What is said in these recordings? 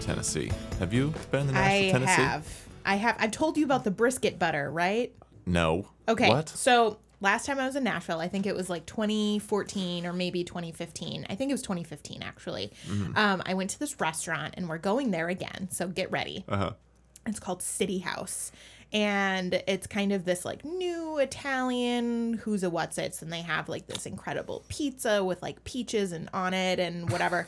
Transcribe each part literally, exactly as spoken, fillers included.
Tennessee. Have you been to Nashville, I Tennessee? I have. I have. I've told you about the brisket butter, right? No. Okay. What? So last time I was in Nashville, I think it was like twenty fourteen or maybe twenty fifteen. I think it was twenty fifteen, actually. Mm-hmm. Um, I went to this restaurant, and we're going there again, so get ready. Uh-huh. It's called City House. And it's kind of this like new Italian who's a what's it's, and they have like this incredible pizza with like peaches and on it and whatever.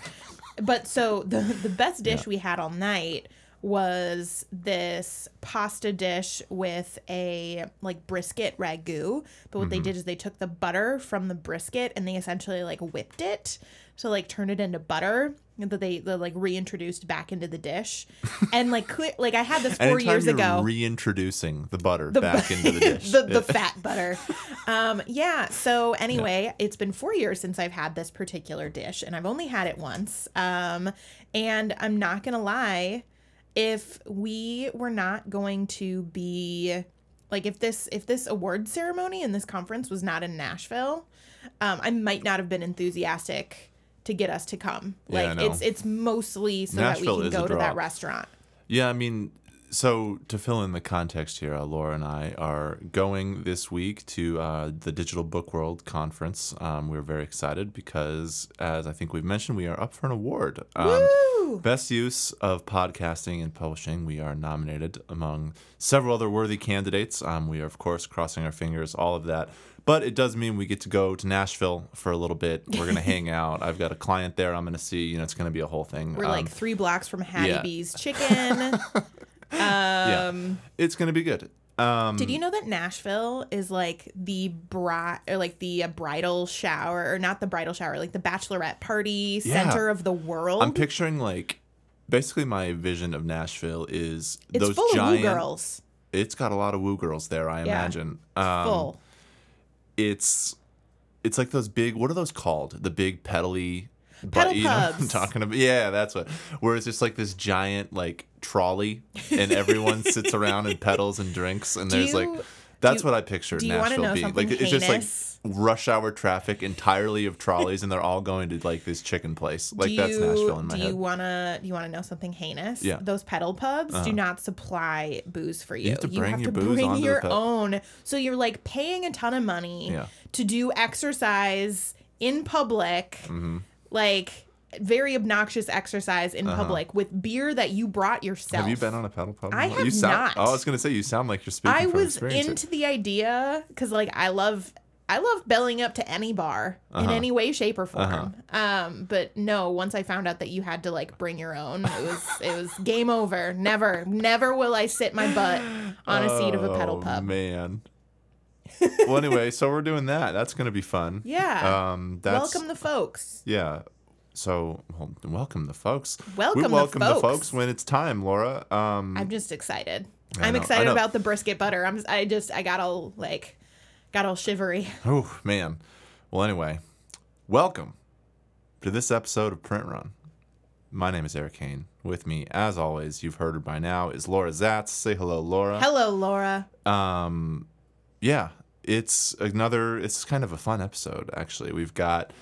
But so the the best dish yeah. we had all night was this pasta dish with a like brisket ragu. But what mm-hmm. they did is they took the butter from the brisket and they essentially like whipped it to like turn it into butter that they, they like reintroduced back into the dish. And like clear, like I had this four Anytime years you're ago. Reintroducing the butter the, back into the dish. the, the fat butter. Um, yeah. So anyway, yeah. it's been four years since I've had this particular dish, and I've only had it once. Um, and I'm not gonna lie. If we were not going to be like if this if this award ceremony and this conference was not in Nashville, um, I might not have been enthusiastic to get us to come. Like yeah, I know. it's it's mostly so Nashville that we can go to that restaurant. Yeah, I mean, so to fill in the context here, uh, Laura and I are going this week to uh, the Digital Book World Conference. Um, we're very excited because, as I think we've mentioned, we are up for an award. Um, Woo! Best use of podcasting and publishing. We are nominated among several other worthy candidates. Um, we are, of course, crossing our fingers, all of that. But it does mean we get to go to Nashville for a little bit. We're going to hang out. I've got a client there I'm going to see. You know, it's going to be a whole thing. We're um, like three blocks from Hattie yeah. B's Chicken. um, yeah. It's going to be good. Um, Did you know that Nashville is like the bri- or like the uh, bridal shower, or not the bridal shower, like the bachelorette party yeah. center of the world? I'm picturing like basically my vision of Nashville is it's those full giant of woo girls. It's got a lot of woo girls there, I yeah. imagine. Um, full. It's it's like those big. What are those called? The big pedally. Pedal pubs. Know what I'm talking about? Yeah, that's what. Where it's just like this giant like trolley, and everyone sits around and pedals and drinks, and do there's you, like that's you, what I pictured Nashville being. Like heinous? It's just like rush hour traffic entirely of trolleys, and they're all going to like this chicken place. Like you, that's Nashville in my do head. Do you wanna? Do you wanna know something heinous? Yeah. Those pedal pubs uh-huh. do not supply booze for you. You have to bring you have your to booze. Bring your ped- own. So you're like paying a ton of money yeah. to do exercise in public. Mm-hmm. Like, very obnoxious exercise in uh-huh. public with beer that you brought yourself. Have you been on a pedal pub? I have you sound, not. Oh, I was going to say, you sound like you're speaking I from experience. I was into the idea because, like, I love I love belling up to any bar uh-huh. in any way, shape, or form. Uh-huh. Um, but, no, once I found out that you had to, like, bring your own, it was it was game over. Never, never will I sit my butt on a seat of a pedal pub. Oh, man. Well, anyway, so we're doing that. That's going to be fun. Yeah. Um, that's, welcome the folks. Yeah. So, well, welcome the folks. Welcome, we welcome the folks. Welcome the folks when it's time, Laura. Um, I'm just excited. I I'm know, excited about the brisket butter. I'm. I just. I got all like, got all shivery. Oh man. Well, anyway, welcome to this episode of Print Run. My name is Eric Kane. With me, as always, you've heard her by now, is Laura Zatz. Say hello, Laura. Hello, Laura. Um, yeah. It's another, it's kind of a fun episode, actually. We've got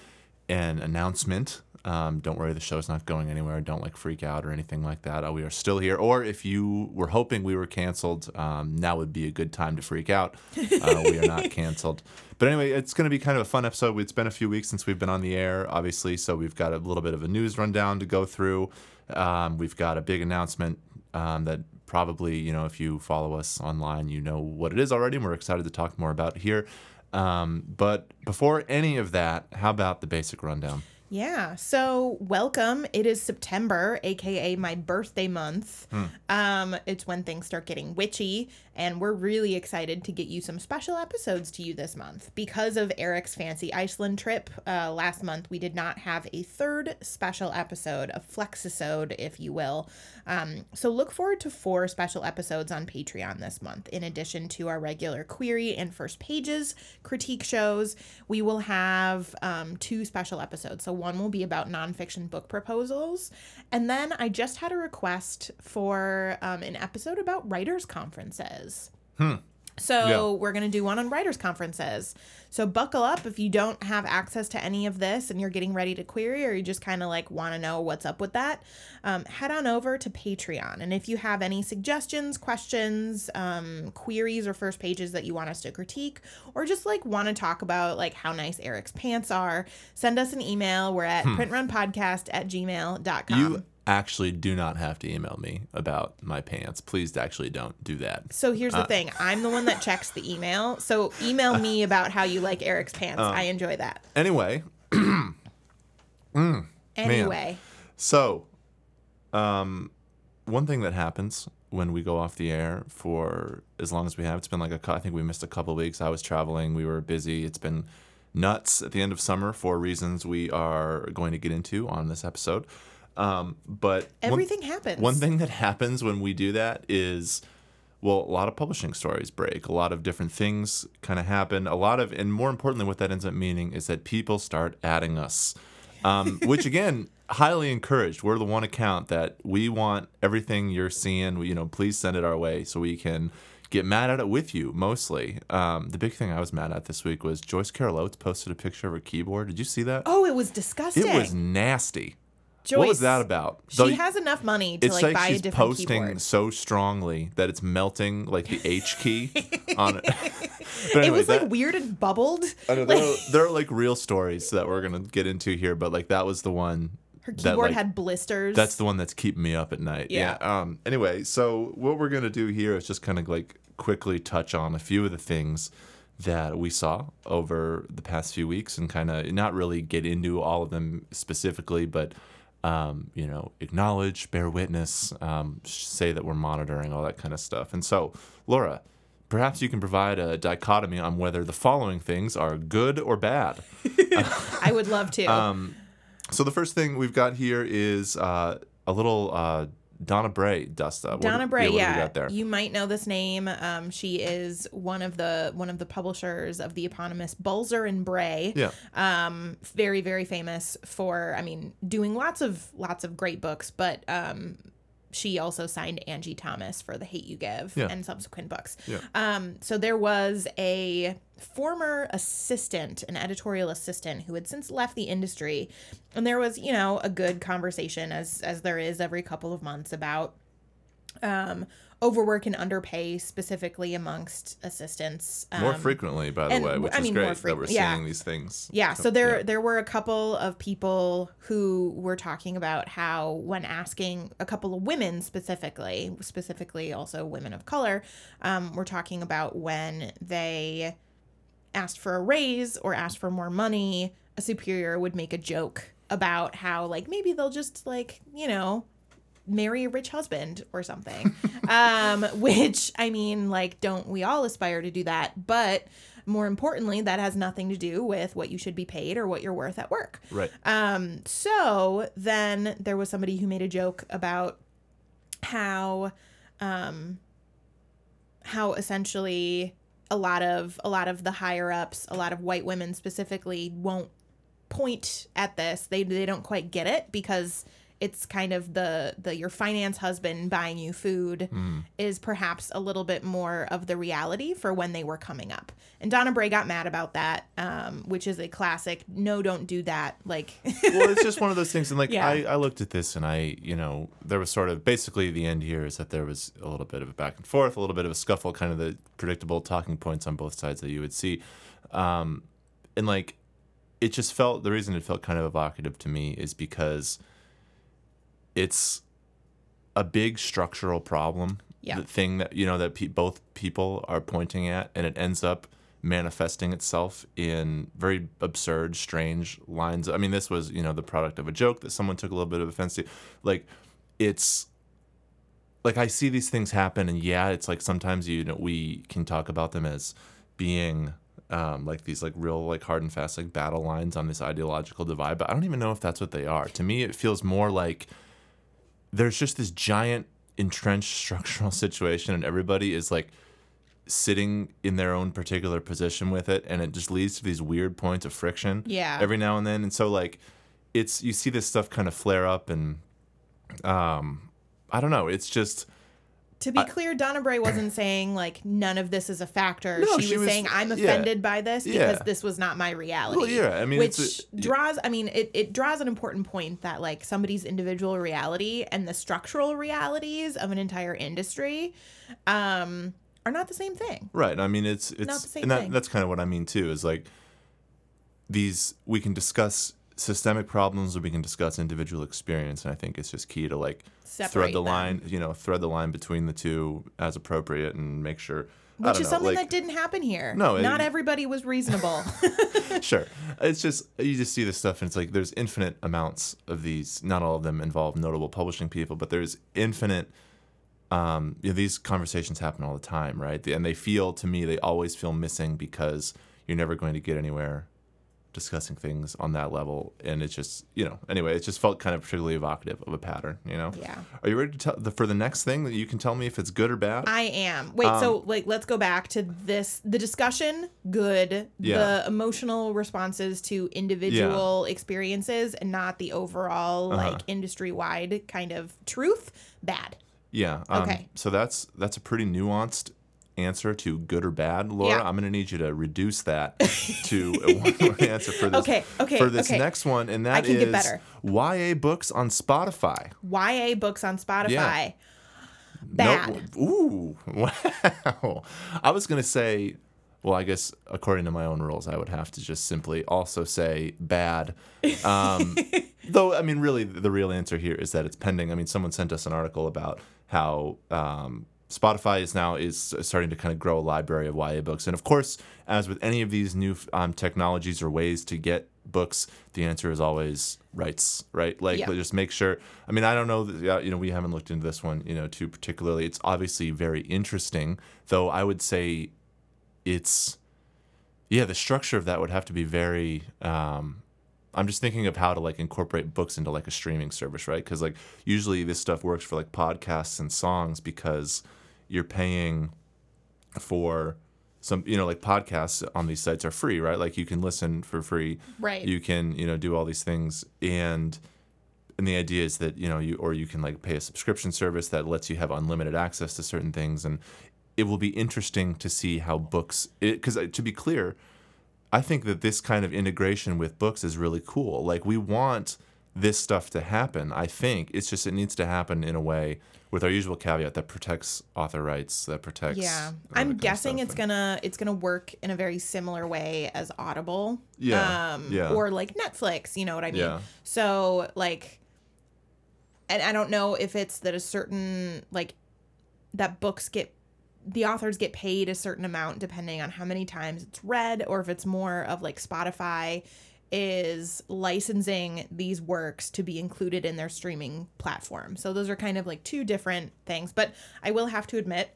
an announcement. Um, don't worry, the show's not going anywhere. Don't, like, freak out or anything like that. Oh, we are still here. Or if you were hoping we were canceled, um, now would be a good time to freak out. Uh, we are not canceled. But anyway, it's going to be kind of a fun episode. It's been a few weeks since we've been on the air, obviously, so we've got a little bit of a news rundown to go through. Um, we've got a big announcement um, that... Probably, you know, if you follow us online, you know what it is already, and we're excited to talk more about it here. Um, but before any of that, how about the basic rundown? Yeah. So welcome. It is September, a k a my birthday month. Hmm. Um, it's when things start getting witchy. And we're really excited to get you some special episodes to you this month. Because of Eric's fancy Iceland trip uh, last month, we did not have a third special episode, a flexisode, if you will. Um, so look forward to four special episodes on Patreon this month. In addition to our regular Query and First Pages critique shows, we will have um, two special episodes. So one will be about nonfiction book proposals. And then I just had a request for um, an episode about writers' conferences. Hmm. So yeah. We're going to do one on writers' conferences. So buckle up if you don't have access to any of this and you're getting ready to query or you just kind of like want to know what's up with that. Um, head on over to Patreon. And if you have any suggestions, questions, um, queries or first pages that you want us to critique or just like want to talk about like how nice Eric's pants are, send us an email. We're at hmm. printrunpodcast at gmail dot com. You- Actually, do not have to email me about my pants. Please actually don't do that. So here's the uh, thing. I'm the one that checks the email. So email me about how you like Eric's pants. Um, I enjoy that. Anyway. mm, anyway. Man. So um, one thing that happens when we go off the air for as long as we have, it's been like a, I think we missed a couple of weeks. I was traveling. We were busy. It's been nuts at the end of summer for reasons we are going to get into on this episode. Um, but everything one, happens. One thing that happens when we do that is, well, a lot of publishing stories break. A lot of different things kind of happen. A lot of, and more importantly, what that ends up meaning is that people start adding us, um, which again, highly encouraged. We're the one account that we want everything you're seeing. You know, please send it our way so we can get mad at it with you. Mostly, um, the big thing I was mad at this week was Joyce Carol Oates posted a picture of her keyboard. Did you see that? Oh, it was disgusting. It was nasty. Joyce, what was that about? She the, has enough money to like, like buy a different keyboard. It's like she's posting so strongly that it's melting like the H key on it. But anyway, it was that, like weird and bubbled. I know, there, are, there are like real stories that we're going to get into here, but like that was the one. Her keyboard that, like, had blisters. That's the one that's keeping me up at night. Yeah. yeah. Um. Anyway, so what we're going to do here is just kind of like quickly touch on a few of the things that we saw over the past few weeks and kind of not really get into all of them specifically, but Um, you know, acknowledge, bear witness, um, say that we're monitoring, all that kind of stuff. And so, Laura, perhaps you can provide a dichotomy on whether the following things are good or bad. I would love to. Um, so the first thing we've got here is uh, a little uh, Donna Bray dust up. Donna what, Bray, yeah. What yeah. We got there? You might know this name. Um, she is one of the one of the publishers of the eponymous Balzer and Bray. Yeah. Um, very very famous for, I mean, doing lots of lots of great books, but um, she also signed Angie Thomas for The Hate U Give yeah. and subsequent books. Yeah. Um, so there was a former assistant, an editorial assistant, who had since left the industry. And there was, you know, a good conversation, as as there is every couple of months, about um, overwork and underpay, specifically amongst assistants. Um, more frequently, by the and, way, which I is mean, great fre- that we're yeah. seeing these things. Yeah, so there, yeah. there were a couple of people who were talking about how when asking a couple of women specifically, specifically also women of color, um, were talking about when they asked for a raise or asked for more money, a superior would make a joke about how, like, maybe they'll just, like, you know, marry a rich husband or something. um, which, I mean, like, don't we all aspire to do that? But more importantly, that has nothing to do with what you should be paid or what you're worth at work. Right. Um, so then there was somebody who made a joke about how, um, how essentially a lot of a lot of the higher ups, a lot of white women specifically, won't point at this. They they don't quite get it because it's kind of the, the your finance husband buying you food mm. is perhaps a little bit more of the reality for when they were coming up. And Donna Bray got mad about that, um, which is a classic. No, don't do that. Like, well, it's just one of those things. And like, yeah. I, I looked at this and I, you know, there was sort of basically the end here is that there was a little bit of a back and forth, a little bit of a scuffle, kind of the predictable talking points on both sides that you would see. Um, and like, it just felt, the reason it felt kind of evocative to me is because it's a big structural problem, yeah. the thing that, you know, that pe- both people are pointing at, and it ends up manifesting itself in very absurd, strange lines. I mean, this was, you know, the product of a joke that someone took a little bit of offense to. Like, it's like, I see these things happen, and yeah, it's like sometimes, you know, we can talk about them as being um, like these like real like hard and fast like battle lines on this ideological divide, but I don't even know if that's what they are. To me, it feels more like there's just this giant entrenched structural situation, and everybody is like sitting in their own particular position with it, and it just leads to these weird points of friction yeah. every now and then. And so like it's, you see this stuff kind of flare up, and um, I don't know, it's just... To be I, clear, Donna Bray wasn't saying, like, none of this is a factor. No, she, she was, was saying, I'm offended yeah, by this because yeah. this was not my reality. Well, yeah, I mean... Which it's a, draws, I mean, it, it draws an important point that, like, somebody's individual reality and the structural realities of an entire industry um, are not the same thing. Right. I mean, it's... it's not the same and that, thing. That's kind of what I mean, too, is, like, these... We can discuss systemic problems, or we can discuss individual experience, and I think it's just key to, like... Separate thread the them. line, you know, thread the line between the two as appropriate, and make sure. Which I don't is know, something like, that didn't happen here. No, it, not everybody was reasonable. Sure, it's just you just see this stuff, and it's like there's infinite amounts of these. Not all of them involve notable publishing people, but there's infinite. Um, you know, these conversations happen all the time, right? And they feel to me they always feel missing because you're never going to get anywhere discussing things on that level, and it's just, you know, anyway, it just felt kind of particularly evocative of a pattern, you know? Yeah. Are you ready to tell the, for the next thing that you can tell me if it's good or bad? I am. Wait, um, so, like, let's go back to this. The discussion, good. Yeah. The emotional responses to individual yeah. experiences, and not the overall, uh-huh. like, industry-wide kind of truth, bad. Yeah. Um, okay. So that's that's a pretty nuanced answer to good or bad, Laura. Yeah. I'm going to need you to reduce that to a one-word answer for this. Okay, okay, for this okay. next one, and that is Y A books on Spotify. Y A books on Spotify. Yeah. Bad. No, ooh, wow. I was going to say, well, I guess according to my own rules, I would have to just simply also say bad. Um, though, I mean, really, the real answer here is that it's pending. I mean, someone sent us an article about how. Um, Spotify is now is starting to kind of grow a library of Y A books. And, of course, as with any of these new um, technologies or ways to get books, the answer is always rights, right? Like, yeah. just make sure. I mean, I don't know. That, you know, we haven't looked into this one, you know, too particularly. It's obviously very interesting, though I would say it's, yeah, the structure of that would have to be very um, I'm just thinking of how to, like, incorporate books into, like, a streaming service, right? Because, like, usually this stuff works for, like, podcasts and songs because you're paying for some, you know, like, podcasts on these sites are free, right? Like, you can listen for free. Right. You can, you know, do all these things. And and the idea is that, you know, you or you can, like, pay a subscription service that lets you have unlimited access to certain things. And it will be interesting to see how books – because, to be clear – I think that this kind of integration with books is really cool. Like, we want this stuff to happen, I think. It's just it needs to happen in a way with our usual caveat that protects author rights, that protects... Yeah. I'm guessing it's gonna it's gonna work in a very similar way as Audible. Yeah. Um, yeah. Or, like, Netflix, you know what I mean? Yeah. So, like... And I don't know if it's that a certain... Like, that books get... the authors get paid a certain amount depending on how many times it's read, or if it's more of like Spotify is licensing these works to be included in their streaming platform. So those are kind of like two different things. But I will have to admit,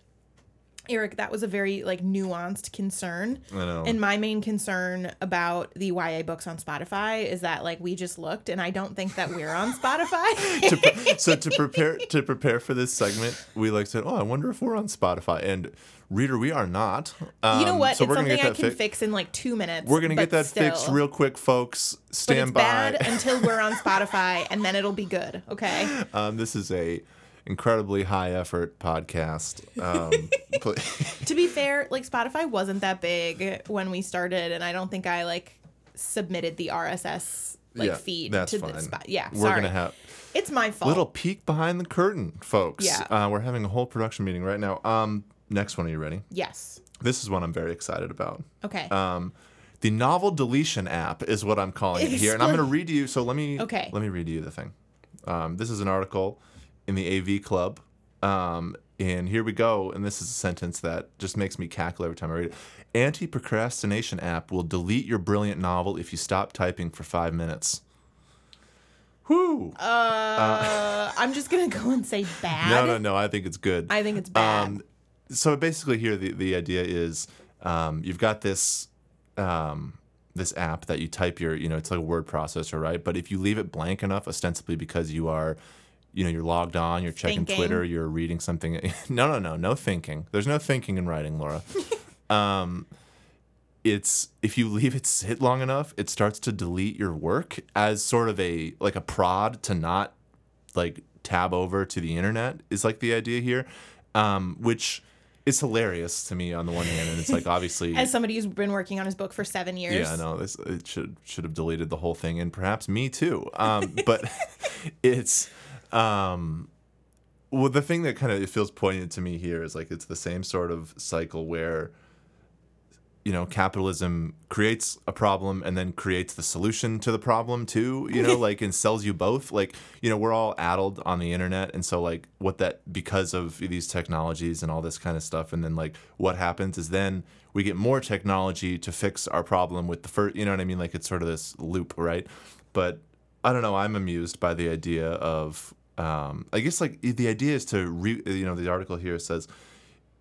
Eric, that was a very like nuanced concern. I know. And my main concern about the Y A books on Spotify is that like we just looked, and I don't think that we're on Spotify. to pre- so to prepare to prepare for this segment, we like said, "Oh, I wonder if we're on Spotify." And reader, we are not. Um, you know what? So it's we're something gonna get I can fi- fix in like two minutes. We're gonna get that still. fixed real quick, folks. Stand but it's by. Bad until we're on Spotify, and then it'll be good. Okay. Um, this is a. incredibly high effort podcast. Um, to be fair, like Spotify wasn't that big when we started, and I don't think I like submitted the R S S like yeah, feed that's to fine. the spot. Yeah, we're sorry. gonna have it's my fault. Little peek behind the curtain, folks. Yeah, uh, we're having a whole production meeting right now. Um, next one, are you ready? Yes. This is one I'm very excited about. Okay. Um, the novel deletion app is what I'm calling it here, and I'm gonna read you. So let me okay. let me read you the thing. Um, this is an article in the A V Club. Um, and here we go. And this is a sentence that just makes me cackle every time I read it. Anti-procrastination app will delete your brilliant novel if you stop typing for five minutes. Whoo! Uh, uh, I'm just gonna go and say bad. No, no, no. I think it's good. I think it's bad. Um, so basically, here the, the idea is um, you've got this um, this app that you type your, you know, it's like a word processor, right? But if you leave it blank enough, ostensibly because you are, you know, you're logged on, you're checking thinking. Twitter, you're reading something. no, no, no, no thinking. There's no thinking in writing, Laura. um, It's if you leave it sit long enough, it starts to delete your work as sort of a like a prod to not like tab over to the internet is like the idea here, um, which is hilarious to me on the one hand, and it's like obviously as somebody who's been working on his book for seven years. Yeah, no, this it should should have deleted the whole thing, and perhaps me too. Um, but it's um, well, the thing that kind of it feels poignant to me here is like it's the same sort of cycle where, you know, capitalism creates a problem and then creates the solution to the problem too, you know, like, and sells you both. Like, you know, we're all addled on the internet. And so like what that, because of these technologies and all this kind of stuff. And then like what happens is then we get more technology to fix our problem with the first, you know what I mean? Like it's sort of this loop, right? But I don't know, I'm amused by the idea of, um, I guess like the idea is to, re, you know, the article here says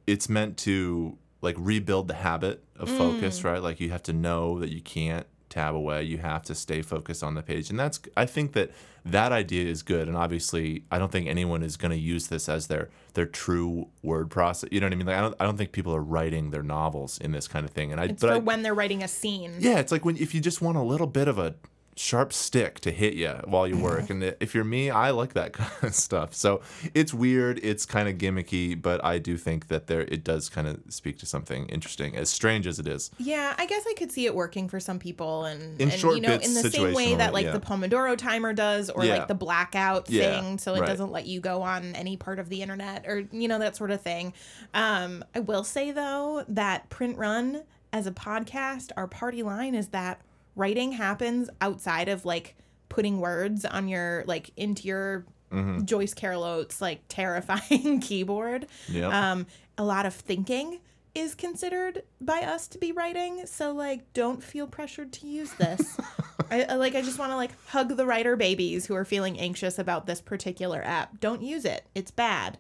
it's meant to, like rebuild the habit of focus, mm. right? Like you have to know that you can't tab away. You have to stay focused on the page. And that's, I think that that idea is good. And obviously I don't think anyone is going to use this as their, their true word process. You know what I mean? Like I don't, I don't think people are writing their novels in this kind of thing. And I, it's but for I, when they're writing a scene. Yeah. It's like when, if you just want a little bit of a sharp stick to hit you while you work. And if you're me, I like that kind of stuff. So it's weird. It's kind of gimmicky, but I do think that there it does kind of speak to something interesting, as strange as it is. Yeah, I guess I could see it working for some people. And, in and short you know, bits, in the same way that like yeah. the Pomodoro timer does or yeah. like the blackout yeah, thing. So it right. doesn't let you go on any part of the internet or, you know, that sort of thing. Um, I will say, though, that Print Run as a podcast, our party line is that writing happens outside of, like, putting words on your, like, into your mm-hmm. Joyce Carol Oates, like, terrifying keyboard. Yep. Um, a lot of thinking is considered by us to be writing. So, like, don't feel pressured to use this. I, I like, I just want to, like, hug the writer babies who are feeling anxious about this particular app. Don't use it. It's bad.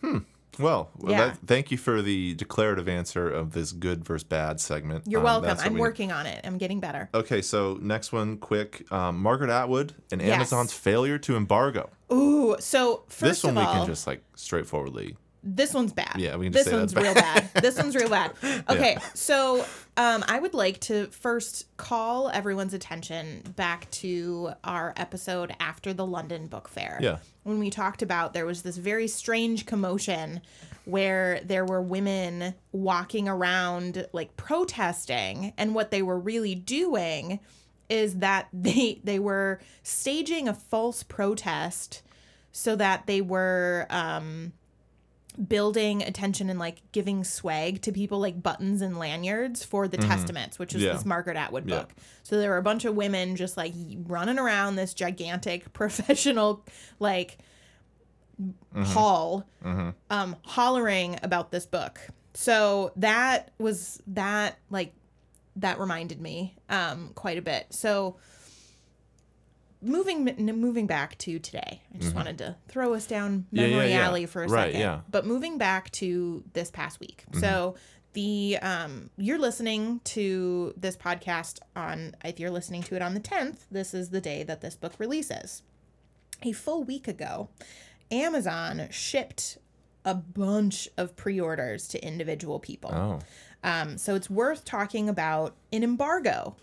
Hmm. Well, yeah. that, thank you for the declarative answer of this good versus bad segment. You're um, welcome. I'm we... working on it. I'm getting better. Okay, so next one, quick. Um, Margaret Atwood and yes. Amazon's failure to embargo. Ooh, so first of all. This one we all, can just like straightforwardly. This one's bad. Yeah, we can just this say one's that's bad. real bad. This one's real bad. Okay, yeah. so um, I would like to first call everyone's attention back to our episode after the London Book Fair. Yeah. When we talked about there was this very strange commotion where there were women walking around like protesting, and what they were really doing is that they they were staging a false protest so that they were um, building attention and like giving swag to people like buttons and lanyards for The mm-hmm. Testaments, which is yeah. this Margaret Atwood book. Yeah. So there were a bunch of women just like running around this gigantic professional like mm-hmm. hall mm-hmm. um hollering about this book. So that was that like that reminded me um quite a bit. So Moving moving back to today, I just mm-hmm. wanted to throw us down memory yeah, yeah, yeah. alley for a right, second. Yeah. But moving back to this past week. Mm-hmm. So the um, you're listening to this podcast on, if you're listening to it on the tenth, this is the day that this book releases. A full week ago, Amazon shipped a bunch of pre-orders to individual people. Oh. Um, so it's worth talking about an embargo.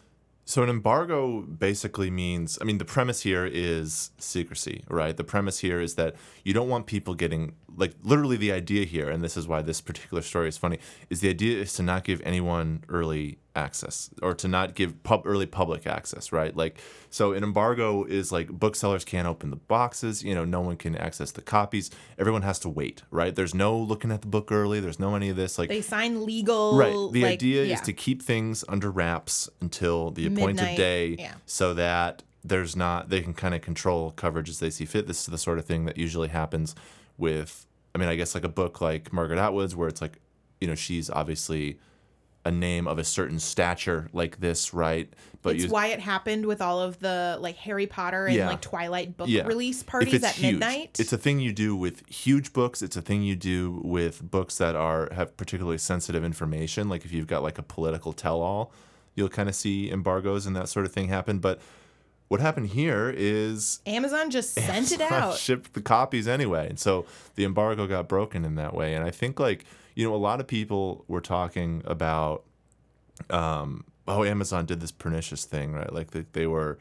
So an embargo basically means, I mean, the premise here is secrecy, right? The premise here is that you don't want people getting, like, literally the idea here, and this is why this particular story is funny, is the idea is to not give anyone early access or to not give pub early public access, right? Like, so an embargo is like booksellers can't open the boxes, you know, no one can access the copies. Everyone has to wait, right? There's no looking at the book early. There's no any of this. Like they sign legal. Right. The like, idea yeah. is to keep things under wraps until the appointed midnight, day yeah. so that there's not, they can kind of control coverage as they see fit. This is the sort of thing that usually happens with, I mean, I guess like a book like Margaret Atwood's where it's like, you know, she's obviously a name of a certain stature like this, right? But it's you, why it happened with all of the like Harry Potter and yeah. like Twilight book yeah. release parties at huge. midnight. It's a thing you do with huge books. It's a thing you do with books that are have particularly sensitive information. Like if you've got like a political tell-all, you'll kind of see embargoes and that sort of thing happen. But what happened here is Amazon just Amazon sent it out, shipped the copies anyway, and so the embargo got broken in that way. And I think like. You know, a lot of people were talking about, um, oh, Amazon did this pernicious thing, right? Like they, they were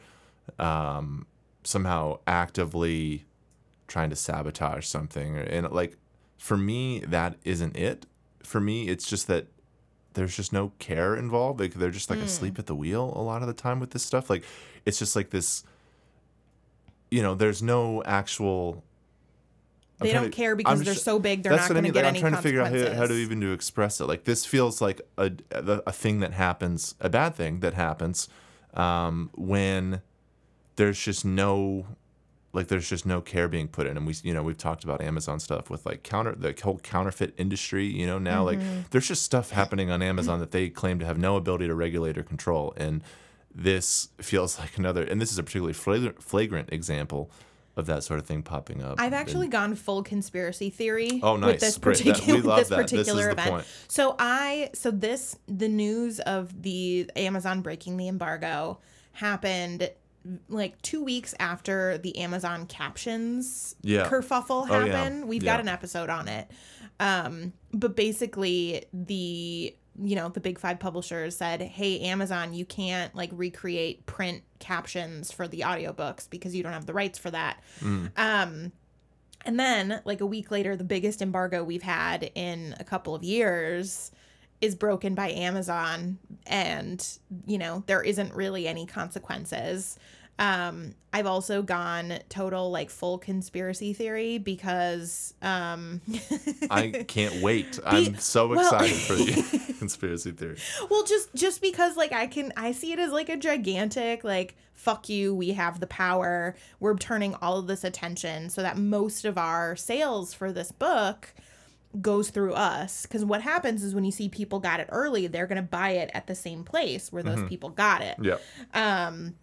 um, somehow actively trying to sabotage something. And, like, for me, that isn't it. For me, it's just that there's just no care involved. Like they're just, like, mm. asleep at the wheel a lot of the time with this stuff. Like it's just like this, you know, there's no actual... They don't to, care because just, they're so big, they're not going mean, to get like, any I'm trying to figure out how, how to even to express it. Like, this feels like a, a thing that happens, a bad thing that happens um, when there's just no, like, there's just no care being put in. And, we, you know, we've talked about Amazon stuff with, like, counter the whole counterfeit industry, you know, now. Mm-hmm. Like, there's just stuff happening on Amazon that they claim to have no ability to regulate or control. And this feels like another, and this is a particularly flagrant, flagrant example of that sort of thing popping up. I've actually and, gone full conspiracy theory oh, nice. with this, particu- that, we love this that. particular this event. Point. So I, so this, the news of the Amazon breaking the embargo happened like two weeks after the Amazon captions yeah. kerfuffle happened. Oh, yeah. We've yeah. got an episode on it. Um, but basically the, you know, the big five publishers said, hey, Amazon, you can't like recreate print captions for the audiobooks because you don't have the rights for that. Mm. Um, and then like a week later, the biggest embargo we've had in a couple of years is broken by Amazon. And, you know, there isn't really any consequences. Um, I've also gone total, like, full conspiracy theory because... Um, I can't wait. I'm so excited well, for the conspiracy theory. Well, just just because, like, I can... I see it as, like, a gigantic, like, fuck you, we have the power. We're turning all of this attention so that most of our sales for this book goes through us. Because what happens is when you see people got it early, they're going to buy it at the same place where those mm-hmm. people got it. Yeah. Um...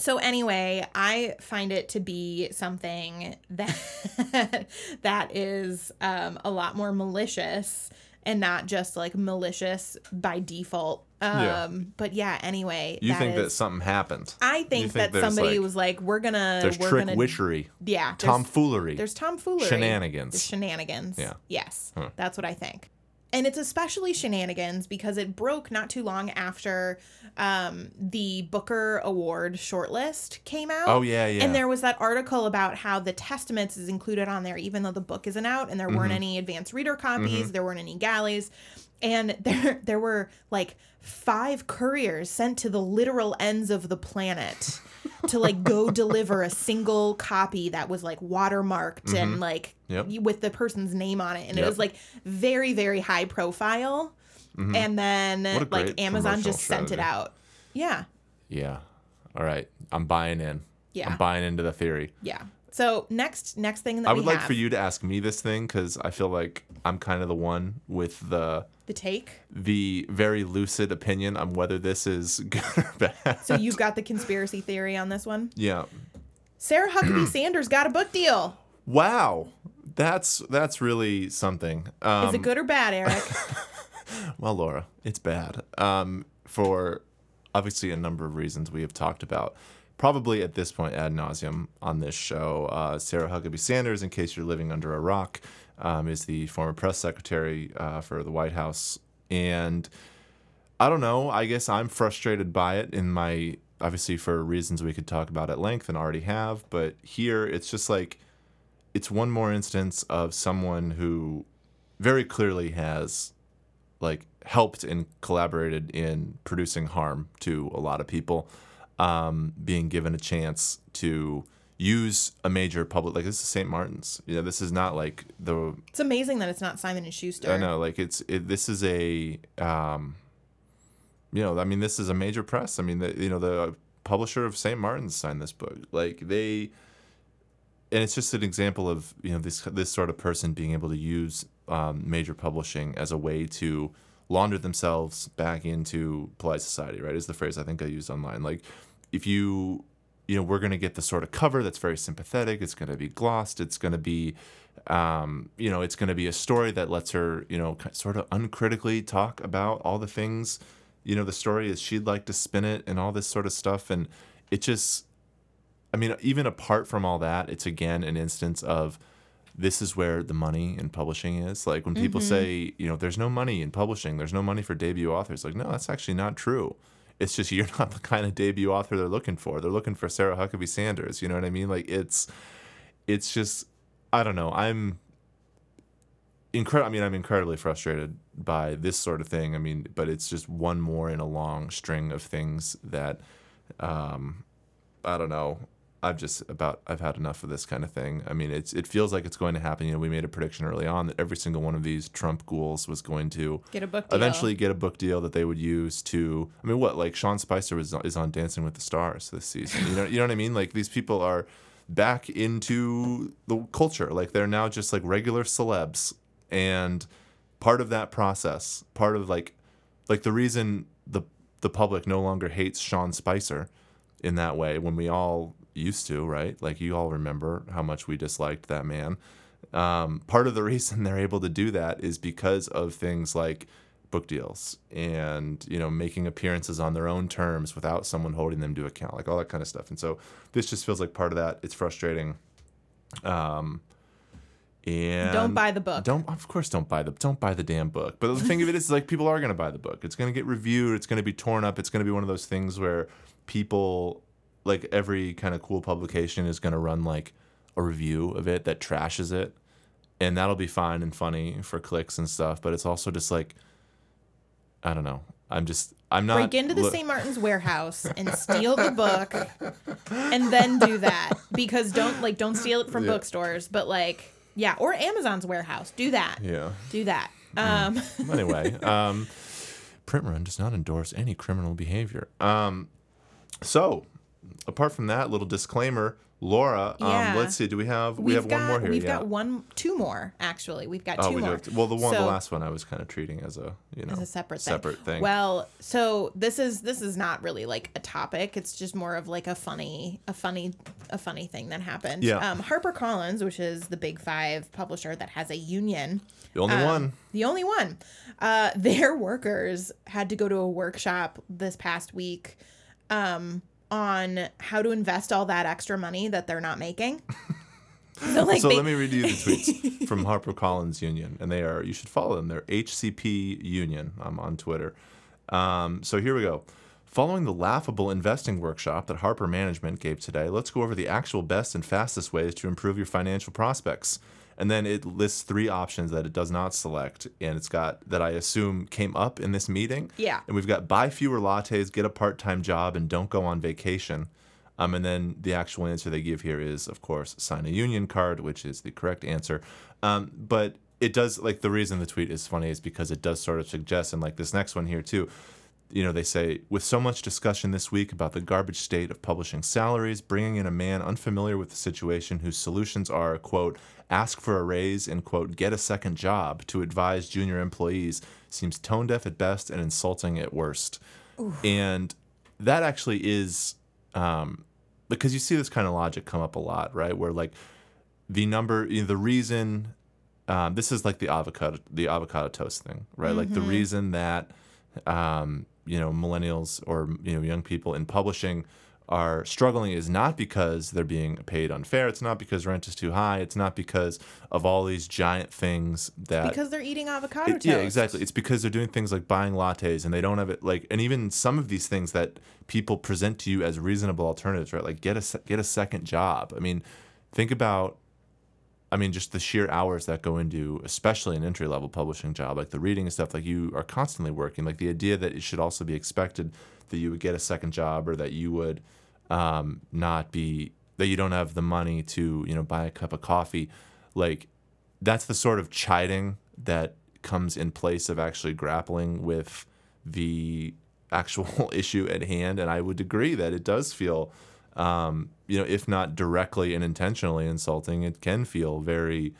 So anyway, I find it to be something that that is um, a lot more malicious and not just like malicious by default. Um, yeah. But yeah, anyway, you that think is, that something happened? I think, think that somebody like, was like, "We're gonna." There's we're trick gonna, witchery. Yeah. There's, tomfoolery. There's tomfoolery. Shenanigans. There's shenanigans. Yeah. Yes, huh. That's what I think. And it's especially shenanigans because it broke not too long after um, the Booker Award shortlist came out. Oh, yeah, yeah. And there was that article about how The Testaments is included on there even though the book isn't out and there mm-hmm. weren't any advanced reader copies. Mm-hmm. There weren't any galleys. And there there were, like, five couriers sent to the literal ends of the planet to, like, go deliver a single copy that was, like, watermarked mm-hmm. and, like, yep. with the person's name on it. And yep. it was, like, very, very high profile. Mm-hmm. And then, like, Amazon just strategy. sent it out. Yeah. Yeah. All right. I'm buying in. Yeah. I'm buying into the theory. Yeah. So next next thing that I we I would like have, for you to ask me this thing because I feel like I'm kind of the one with the... The take? The very lucid opinion on whether this is good or bad. So you've got the conspiracy theory on this one? Yeah. Sarah Huckabee Sanders got a book deal. Wow. That's that's really something. Um, is it good or bad, Eric? Well, Laura, it's bad. Um, for obviously a number of reasons we have talked about. Probably at this point ad nauseum on this show, uh, Sarah Huckabee Sanders, in case you're living under a rock, um, is the former press secretary uh, for the White House. And I don't know, I guess I'm frustrated by it in my, obviously for reasons we could talk about at length and already have. But here it's just like, it's one more instance of someone who very clearly has like helped and collaborated in producing harm to a lot of people. Um, being given a chance to use a major public, like this is Saint Martin's. You know, this is not like the. It's amazing that it's not Simon and Schuster. I know, like it's it, this is a, um, you know, I mean, this is a major press. I mean, the, you know, the publisher of Saint Martin's signed this book. Like they, and it's just an example of you know this this sort of person being able to use um, major publishing as a way to launder themselves back into polite society, right, is the phrase I think I used online. Like, if you, you know, we're going to get the sort of cover that's very sympathetic. It's going to be glossed. It's going to be, um, you know, it's going to be a story that lets her, you know, sort of uncritically talk about all the things, you know, the story is she'd like to spin it and all this sort of stuff. And it just, I mean, even apart from all that, it's again an instance of this is where the money in publishing is. Like, when people mm-hmm. say, you know, there's no money in publishing, there's no money for debut authors. Like, no, that's actually not true. It's just you're not the kind of debut author they're looking for. They're looking for Sarah Huckabee Sanders. You know what I mean? Like, it's it's just, I don't know. I'm incredible. I mean, I'm incredibly frustrated by this sort of thing. I mean, but it's just one more in a long string of things that, um, I don't know. I've just about I've had enough of this kind of thing. I mean, it's it feels like it's going to happen. You know, we made a prediction early on that every single one of these Trump ghouls was going to get a book deal. Eventually get a book deal that they would use to. I mean, what like Sean Spicer was is on Dancing with the Stars this season. You know, you know what I mean? Like, these people are back into the culture. Like, they're now just like regular celebs, and part of that process, part of like, like the reason the the public no longer hates Sean Spicer in that way when we all used to, right? Like, you all remember how much we disliked that man. Um, part of the reason they're able to do that is because of things like book deals and, you know, making appearances on their own terms without someone holding them to account, like all that kind of stuff. And so this just feels like part of that. It's frustrating. Um, and don't buy the book. Don't, of course, don't buy the don't buy the damn book. But the thing of it is, like, people are going to buy the book. It's going to get reviewed. It's going to be torn up. It's going to be one of those things where people, like, every kind of cool publication is going to run like a review of it that trashes it, and that'll be fine and funny for clicks and stuff. But it's also just like, I don't know. I'm just I'm not break into the lo- Saint Martin's warehouse and steal the book, and then do that, because don't like don't steal it from yeah. bookstores, but like yeah, or Amazon's warehouse. Do that. Yeah. Do that. Um. Anyway, um, Print Run does not endorse any criminal behavior. Um. So, apart from that little disclaimer, Laura, yeah. um, let's see, do we have, we we've have got, one more here? We've yeah. got one, two more, actually. We've got oh, two we more. Do. Well, the one, so, the last one I was kind of treating as a, you know, as a separate, separate thing. thing. Well, so this is, this is not really like a topic. It's just more of like a funny, a funny, a funny thing that happened. Yeah. Um, HarperCollins, which is the big five publisher that has a union. The only um, one. The only one. Uh, their workers had to go to a workshop this past week, um, on how to invest all that extra money that they're not making. So, like, so they... let me read you the tweets from HarperCollins Union, and they are, you should follow them. They're H C P Union um, on Twitter. Um, so here we go. Following the laughable investing workshop that Harper Management gave today, let's go over the actual best and fastest ways to improve your financial prospects. And then it lists three options that it does not select, and it's got that I assume came up in this meeting. Yeah. And we've got buy fewer lattes, get a part-time job, and don't go on vacation. Um, and then the actual answer they give here is, of course, sign a union card, which is the correct answer. Um, but it does, like, the reason the tweet is funny is because it does sort of suggest, and like this next one here too, you know, they say, with so much discussion this week about the garbage state of publishing salaries, bringing in a man unfamiliar with the situation whose solutions are, quote, ask for a raise and, quote, get a second job to advise junior employees seems tone deaf at best and insulting at worst. Oof. And that actually is, um, because you see this kind of logic come up a lot, right? Where, like, the number, you know, the reason, um, this is like the avocado, the avocado toast thing, right? Mm-hmm. Like, the reason that, um, you know, millennials or, you know, young people in publishing are struggling is not because they're being paid unfair. It's not because rent is too high. It's not because of all these giant things that... It's because they're eating avocado it, toast. Yeah, exactly. It's because they're doing things like buying lattes, and they don't have it, like... And even some of these things that people present to you as reasonable alternatives, right? Like, get a, get a second job. I mean, think about... I mean, just the sheer hours that go into, especially an entry-level publishing job, like the reading and stuff, like, you are constantly working. Like, the idea that it should also be expected that you would get a second job, or that you would um, not be, that you don't have the money to, you know, buy a cup of coffee. Like, that's the sort of chiding that comes in place of actually grappling with the actual issue at hand. And I would agree that it does feel... Um, you know, if not directly and intentionally insulting, it can feel very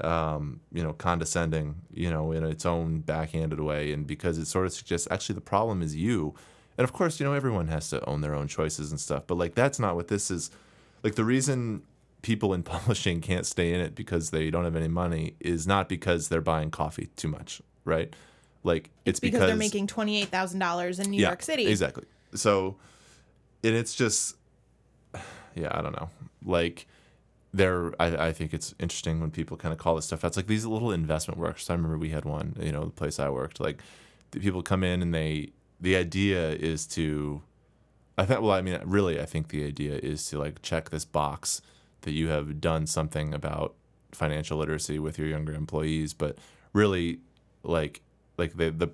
um, you know, condescending, you know, in its own backhanded way. And because it sort of suggests actually the problem is you. And of course, you know, everyone has to own their own choices and stuff. But like, that's not what this is. Like, the reason people in publishing can't stay in it because they don't have any money is not because they're buying coffee too much, right? Like, it's, it's because, because they're making twenty-eight thousand dollars in New yeah, York City. Exactly. So, and it's just, yeah, I don't know. Like, there, I, I think it's interesting when people kind of call this stuff out. It's like these little investment workshops. I remember we had one, you know, the place I worked. Like, the people come in and they, the idea is to, I think, well, I mean, really, I think the idea is to, like, check this box that you have done something about financial literacy with your younger employees, but really, like, like the the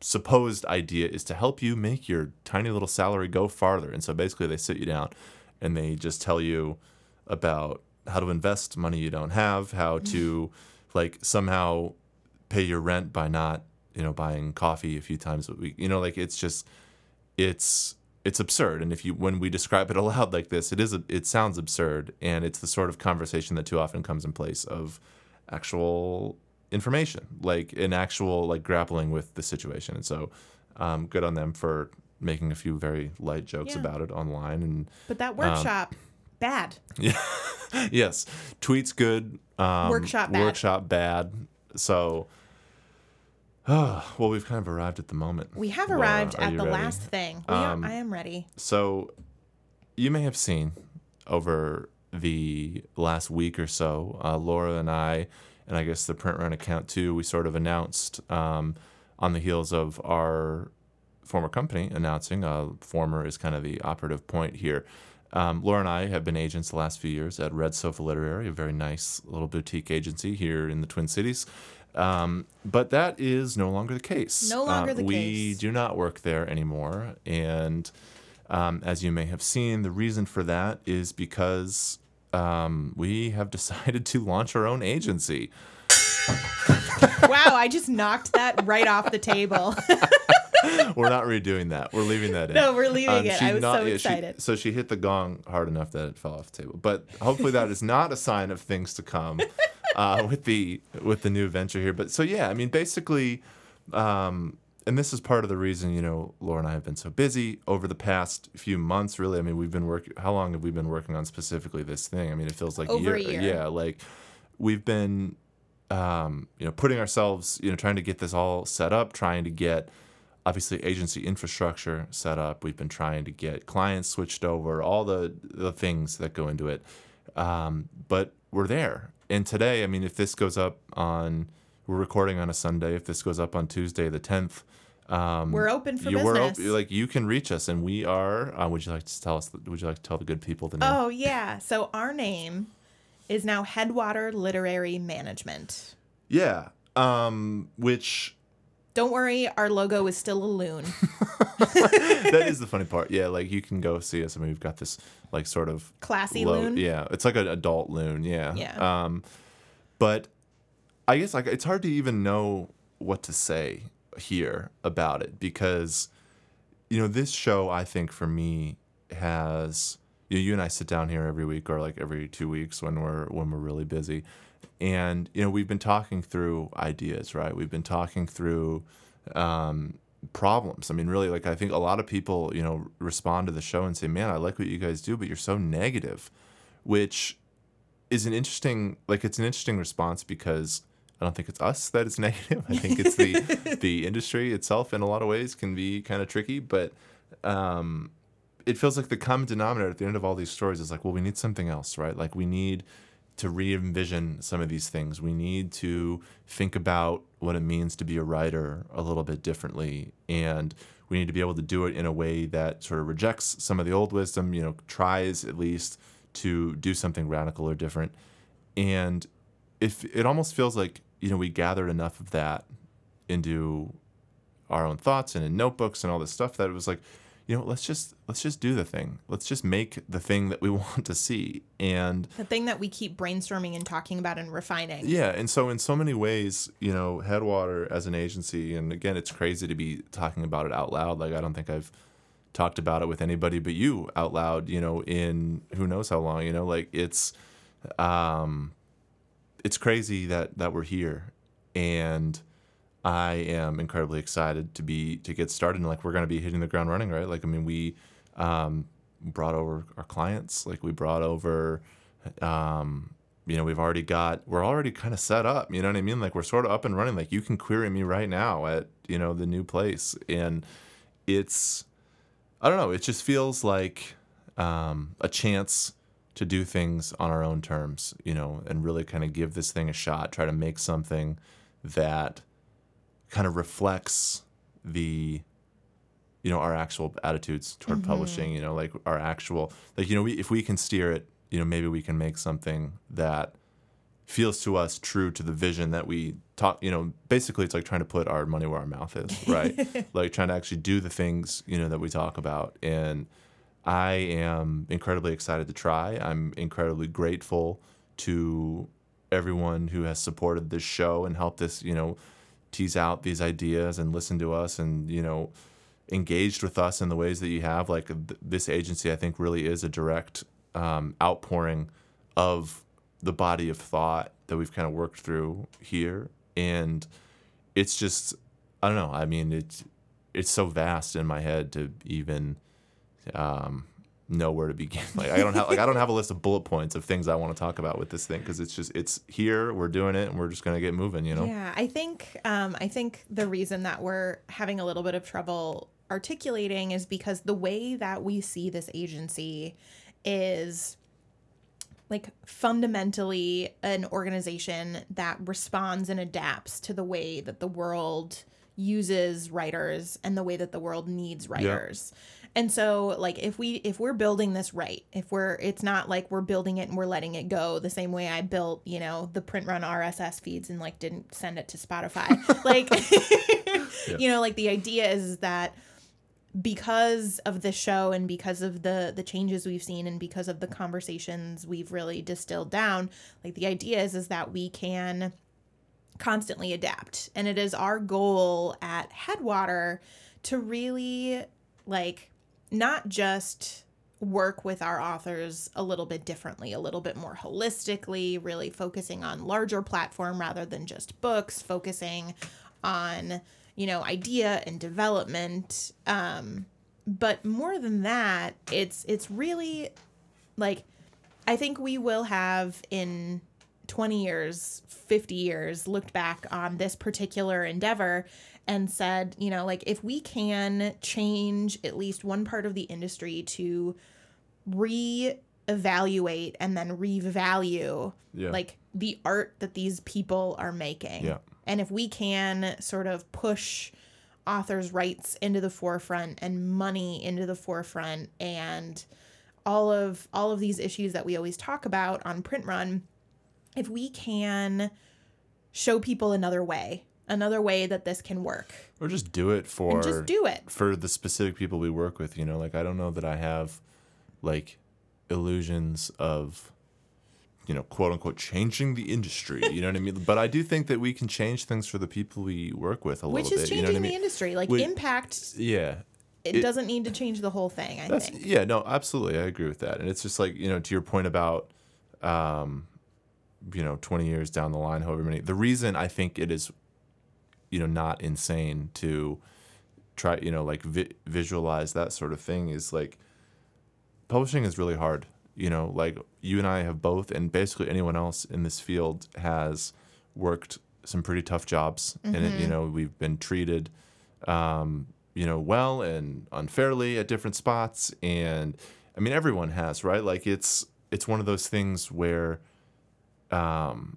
supposed idea is to help you make your tiny little salary go farther. And so basically they sit you down and they just tell you about how to invest money you don't have, how to, like, somehow pay your rent by not, you know, buying coffee a few times a week. You know, like, it's just, it's... it's absurd. And if you, when we describe it aloud like this, it is, a, it sounds absurd. And it's the sort of conversation that too often comes in place of actual information, like an actual, like, grappling with the situation. And so um, good on them for making a few very light jokes yeah. about it online. And But that workshop, um, bad. Yeah. Yes. Tweets good. Um, workshop bad. Workshop bad. So, oh, well, we've kind of arrived at the moment. We have Laura, arrived at the ready? last thing. We um, are, I am ready. So you may have seen over the last week or so, uh, Laura and I, and I guess the Print Run account too, we sort of announced um, on the heels of our former company announcing, uh, former is kind of the operative point here. Um, Laura and I have been agents the last few years at Red Sofa Literary, a very nice little boutique agency here in the Twin Cities. Um, but that is no longer the case. No longer um, the we case. We do not work there anymore. And um, as you may have seen, the reason for that is because um, we have decided to launch our own agency. Wow, I just knocked that right off the table. We're not redoing that. We're leaving that in. No, we're leaving um, it. I was not, so excited. She, so she hit the gong hard enough that it fell off the table. But hopefully that is not a sign of things to come. Uh, with the with the new venture here. But so, yeah, I mean, basically, um, and this is part of the reason, you know, Laura and I have been so busy over the past few months, really. I mean, we've been working, how long have we been working on specifically this thing? I mean, it feels like over a year. a year. Yeah, like we've been, um, you know, putting ourselves, you know, trying to get this all set up, trying to get, obviously, agency infrastructure set up. We've been trying to get clients switched over, all the, the things that go into it. Um, but we're there. And today, I mean, if this goes up on, we're recording on a Sunday. If this goes up on Tuesday, the tenth, um, we're open for you, business. We're op- like you can reach us, and we are. Uh, would you like to tell us? Would you like to tell the good people the name? Oh yeah. So our name is now Headwater Literary Management. Yeah. Um, which. Don't worry, our logo is still a loon. That is the funny part. Yeah, like you can go see us. I mean, we've got this like sort of classy low, loon. Yeah, it's like an adult loon. Yeah. Yeah. Um, but I guess like it's hard to even know what to say here about it because, you know, this show I think for me has you know, you and I sit down here every week or like every two weeks when we're when we're really busy. And, you know, we've been talking through ideas, right? We've been talking through um, problems. I mean, really, like, I think a lot of people, you know, respond to the show and say, man, I like what you guys do, but you're so negative, which is an interesting, like, it's an interesting response because I don't think it's us that is negative. I think it's the the industry itself in a lot of ways can be kind of tricky, but um, it feels like the common denominator at the end of all these stories is like, well, we need something else, right? Like, we need to re-envision some of these things. We need to think about what it means to be a writer a little bit differently. And we need to be able to do it in a way that sort of rejects some of the old wisdom, you know, tries at least to do something radical or different. And if it almost feels like, you know, we gathered enough of that into our own thoughts and in notebooks and all this stuff that it was like, you know, let's just let's just do the thing. Let's just make the thing that we want to see. And the thing that we keep brainstorming and talking about and refining. Yeah. And so in so many ways, you know, Headwater as an agency, and again, it's crazy to be talking about it out loud. Like, I don't think I've talked about it with anybody but you out loud, you know, in who knows how long, you know, like it's um, it's crazy that, that we're here, and I am incredibly excited to be to get started. And like, we're going to be hitting the ground running, right? Like, I mean, we um, brought over our clients. Like, we brought over, um, you know, we've already got, we're already kind of set up. You know what I mean? Like, we're sort of up and running. Like, you can query me right now at, you know, the new place, and it's, I don't know. It just feels like um, a chance to do things on our own terms, you know, and really kind of give this thing a shot. Try to make something that kind of reflects the, you know, our actual attitudes toward mm-hmm. publishing, you know, like our actual, like, you know, we, if we can steer it, you know, maybe we can make something that feels to us true to the vision that we talk, you know, basically it's like trying to put our money where our mouth is, right? Like trying to actually do the things, you know, that we talk about. And I am incredibly excited to try. I'm incredibly grateful to everyone who has supported this show and helped this, you know, tease out these ideas and listen to us and, you know, engaged with us in the ways that you have. Like th- this agency, I think, really is a direct um, outpouring of the body of thought that we've kind of worked through here. And it's just, I don't know. I mean, it's, it's so vast in my head to even um, know where to begin. Like I don't have, like I don't have a list of bullet points of things I want to talk about with this thing. 'Cause it's just, it's here, we're doing it, and we're just going to get moving, you know? Yeah. I think, um, I think the reason that we're having a little bit of trouble articulating is because the way that we see this agency is like fundamentally an organization that responds and adapts to the way that the world uses writers and the way that the world needs writers. Yep. And so like if we if we're building this right, if we're it's not like we're building it and we're letting it go the same way I built, you know, the Print Run R S S feeds and like didn't send it to Spotify. Like yeah. You know, like the idea is that because of the show and because of the the changes we've seen and because of the conversations we've really distilled down, like the idea is is that we can constantly adapt. And it is our goal at Headwater to really like not just work with our authors a little bit differently, a little bit more holistically, really focusing on larger platform rather than just books, focusing on, you know, idea and development. Um, but more than that, it's it's really like I think we will have in twenty years, fifty years looked back on this particular endeavor and said, you know, like if we can change at least one part of the industry to re-evaluate and then revalue yeah. like the art that these people are making. Yeah. And if we can sort of push authors' rights into the forefront and money into the forefront and all of all of these issues that we always talk about on Print Run, if we can show people another way, another way that this can work. Or just do it for... And just do it. For the specific people we work with, you know? Like, I don't know that I have, like, illusions of, you know, quote-unquote, changing the industry, you know what I mean? But I do think that we can change things for the people we work with a Which little bit. Which is changing you know what I mean? the industry. Like, we, impact... Yeah. It, it doesn't need to change the whole thing, I think. Yeah, no, absolutely. I agree with that. And it's just like, you know, to your point about... Um, you know, twenty years down the line, however many. The reason I think it is, you know, not insane to try, you know, like vi- visualize that sort of thing is like publishing is really hard. You know, like you and I have both, and basically anyone else in this field has worked some pretty tough jobs. Mm-hmm. And, you know, we've been treated, um, you know, well and unfairly at different spots. And I mean, everyone has, right? Like it's, it's one of those things where, Um,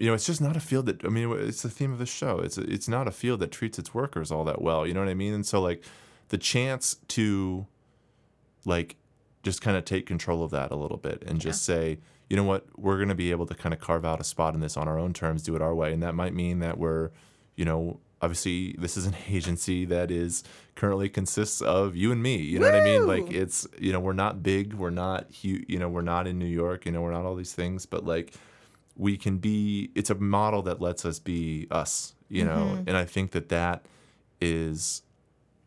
you know, it's just not a field that, I mean, it's the theme of the show. It's it's not a field that treats its workers all that well. You know what I mean? And so, like, the chance to, like, just kind of take control of that a little bit and yeah. just say, you know what, we're going to be able to kind of carve out a spot in this on our own terms, do it our way. And that might mean that we're, you know, obviously this is an agency that is currently consists of you and me. You know Woo! What I mean? Like, it's, you know, we're not big. We're not huge. You know, we're not in New York. You know, we're not all these things. But, like, we can be, it's a model that lets us be us, you know, mm-hmm. and I think that that is,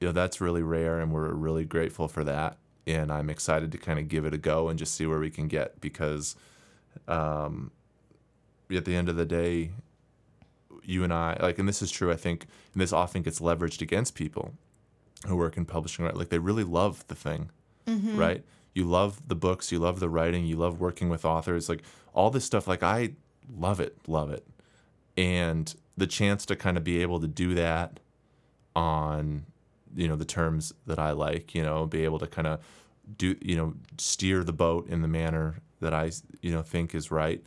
you know, that's really rare, and we're really grateful for that. And I'm excited to kind of give it a go and just see where we can get, because, um, at the end of the day, you and I, like, and this is true, I think, and this often gets leveraged against people who work in publishing, right? Like, they really love the thing, mm-hmm. right? You love the books, you love the writing, you love working with authors, like, all this stuff. Like, I love it, love it. And the chance to kind of be able to do that on, you know, the terms that I like, you know, be able to kind of do, you know, steer the boat in the manner that I, you know, think is right.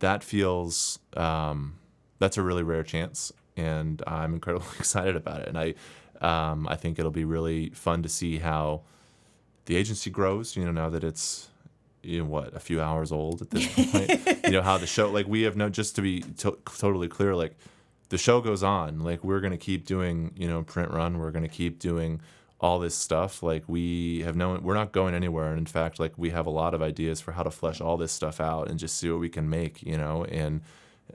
That feels, um, that's a really rare chance, and I'm incredibly excited about it. And I, um, I think it'll be really fun to see how the agency grows, you know, now that it's, you know, what, a few hours old at this point, you know, how the show, like, we have no, just to be to- totally clear, like, the show goes on. Like, we're going to keep doing, you know, Print Run. We're going to keep doing all this stuff. Like, we have no, we're not going anywhere. And in fact, like, we have a lot of ideas for how to flesh all this stuff out and just see what we can make, you know. And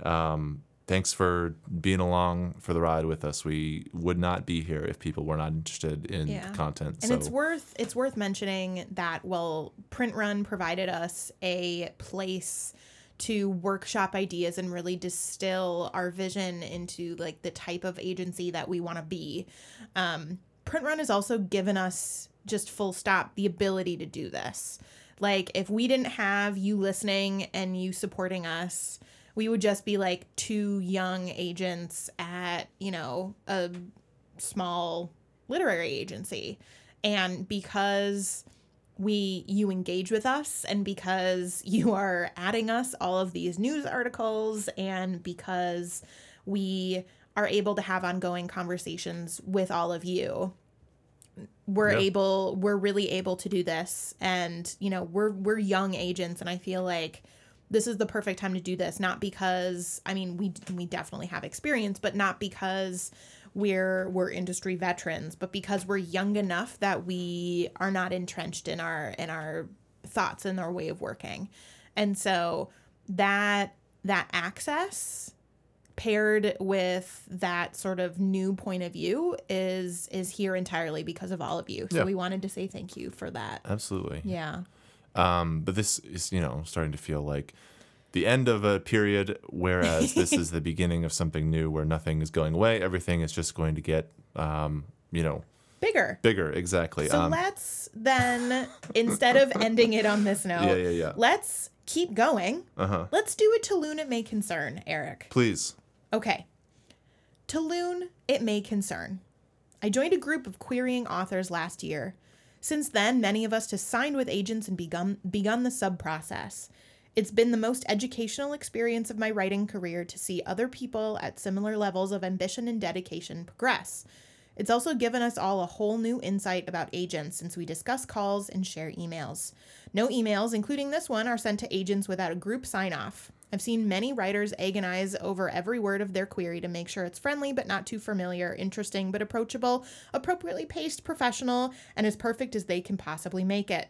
um, thanks for being along for the ride with us. We would not be here if people were not interested in yeah. the content. And so. it's worth, it's worth mentioning that, well, Print Run provided us a place to workshop ideas and really distill our vision into, like, the type of agency that we want to be. Um, Print Run has also given us, just full stop, the ability to do this. Like, if we didn't have you listening and you supporting us, we would just be, like, two young agents at, you know, a small literary agency. And because... We, you engage with us, and because you are adding us all of these news articles, and because we are able to have ongoing conversations with all of you, we're yep. able, we're really able to do this. And, you know, we're, we're young agents, and I feel like this is the perfect time to do this. Not because, I mean, we, we definitely have experience, but not because we're we're industry veterans, but because we're young enough that we are not entrenched in our in our thoughts and our way of working. And so that that access paired with that sort of new point of view is is here entirely because of all of you. So yeah. we wanted to say thank you for that. Absolutely. Yeah. Um, but this is, you know, starting to feel like the end of a period, whereas this is the beginning of something new where nothing is going away. Everything is just going to get, um, you know... Bigger. Bigger, exactly. So um, let's then, instead of ending it on this note, yeah, yeah, yeah. let's keep going. Uh-huh. Let's do a Tulune It May Concern, Eric. Please. Okay. Tulune It May Concern. I joined a group of querying authors last year. Since then, many of us have signed with agents and begun, begun the sub process. It's been the most educational experience of my writing career to see other people at similar levels of ambition and dedication progress. It's also given us all a whole new insight about agents since we discuss calls and share emails. No emails, including this one, are sent to agents without a group sign-off. I've seen many writers agonize over every word of their query to make sure it's friendly but not too familiar, interesting but approachable, appropriately paced, professional, and as perfect as they can possibly make it.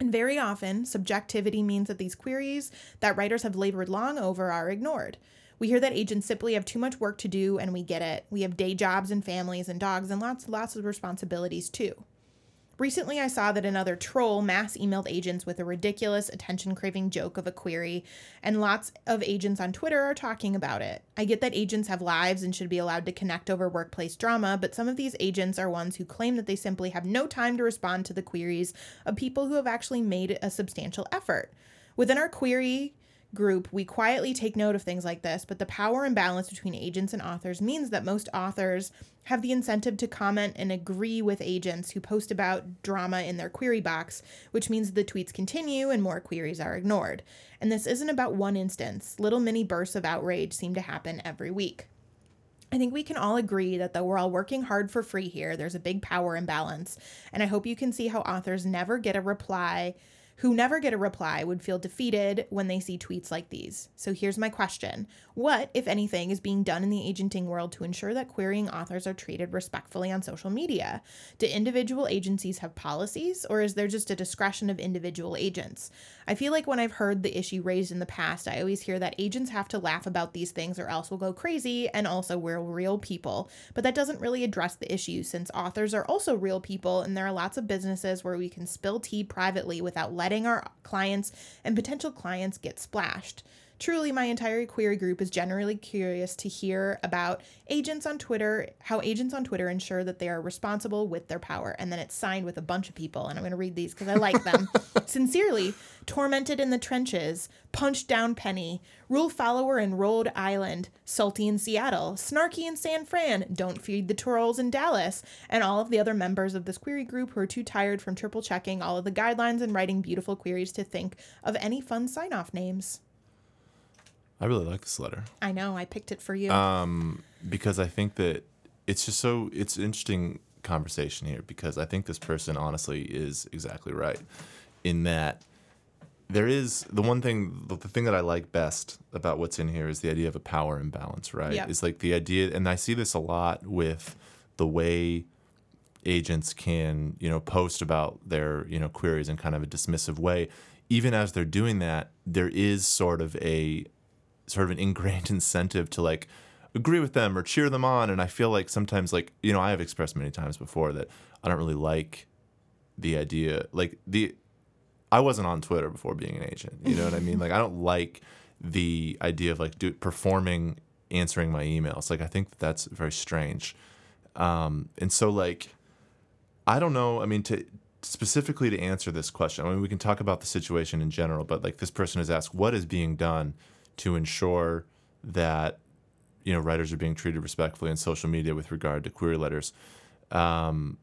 And very often, subjectivity means that these queries that writers have labored long over are ignored. We hear that agents simply have too much work to do, and we get it. We have day jobs and families and dogs and lots and lots of responsibilities, too. Recently, I saw that another troll mass emailed agents with a ridiculous, attention-craving joke of a query, and lots of agents on Twitter are talking about it. I get that agents have lives and should be allowed to connect over workplace drama, but some of these agents are ones who claim that they simply have no time to respond to the queries of people who have actually made a substantial effort. Within our query group, we quietly take note of things like this, but the power imbalance between agents and authors means that most authors have the incentive to comment and agree with agents who post about drama in their query box, which means the tweets continue and more queries are ignored. And this isn't about one instance. Little mini bursts of outrage seem to happen every week. I think we can all agree that though we're all working hard for free here, there's a big power imbalance, and I hope you can see how authors never get a reply who never get a reply would feel defeated when they see tweets like these. So here's my question. What, if anything, is being done in the agenting world to ensure that querying authors are treated respectfully on social media? Do individual agencies have policies, or is there just a discretion of individual agents? I feel like when I've heard the issue raised in the past, I always hear that agents have to laugh about these things or else we'll go crazy, and also we're real people. But that doesn't really address the issue, since authors are also real people, and there are lots of businesses where we can spill tea privately without letting our clients and potential clients get splashed. Truly, my entire query group is generally curious to hear about agents on Twitter, how agents on Twitter ensure that they are responsible with their power. And then it's signed with a bunch of people. And I'm going to read these because I like them. Sincerely, Tormented in the Trenches, Punched Down Penny, Rule Follower in Rhode Island, Salty in Seattle, Snarky in San Fran, Don't Feed the Trolls in Dallas, and all of the other members of this query group who are too tired from triple checking all of the guidelines and writing beautiful queries to think of any fun sign-off names. I really like this letter. I know. I picked it for you. Um, because I think that it's just so, it's an interesting conversation here because I think this person honestly is exactly right in that there is the one thing, the thing that I like best about what's in here is the idea of a power imbalance, right? Yeah. It's like the idea, and I see this a lot with the way agents can, you know, post about their, you know, queries in kind of a dismissive way. Even as they're doing that, there is sort of a, sort of an ingrained incentive to like agree with them or cheer them on. And I feel like sometimes, like, you know, I have expressed many times before that I don't really like the idea, like the, I wasn't on Twitter before being an agent. You know what I mean? Like, I don't like the idea of, like, do, performing answering my emails. Like, I think that that's very strange. Um, and so, like, I don't know. I mean, to specifically to answer this question, I mean, we can talk about the situation in general, but, like, this person has asked, what is being done to ensure that, you know, writers are being treated respectfully in social media with regard to query letters? Um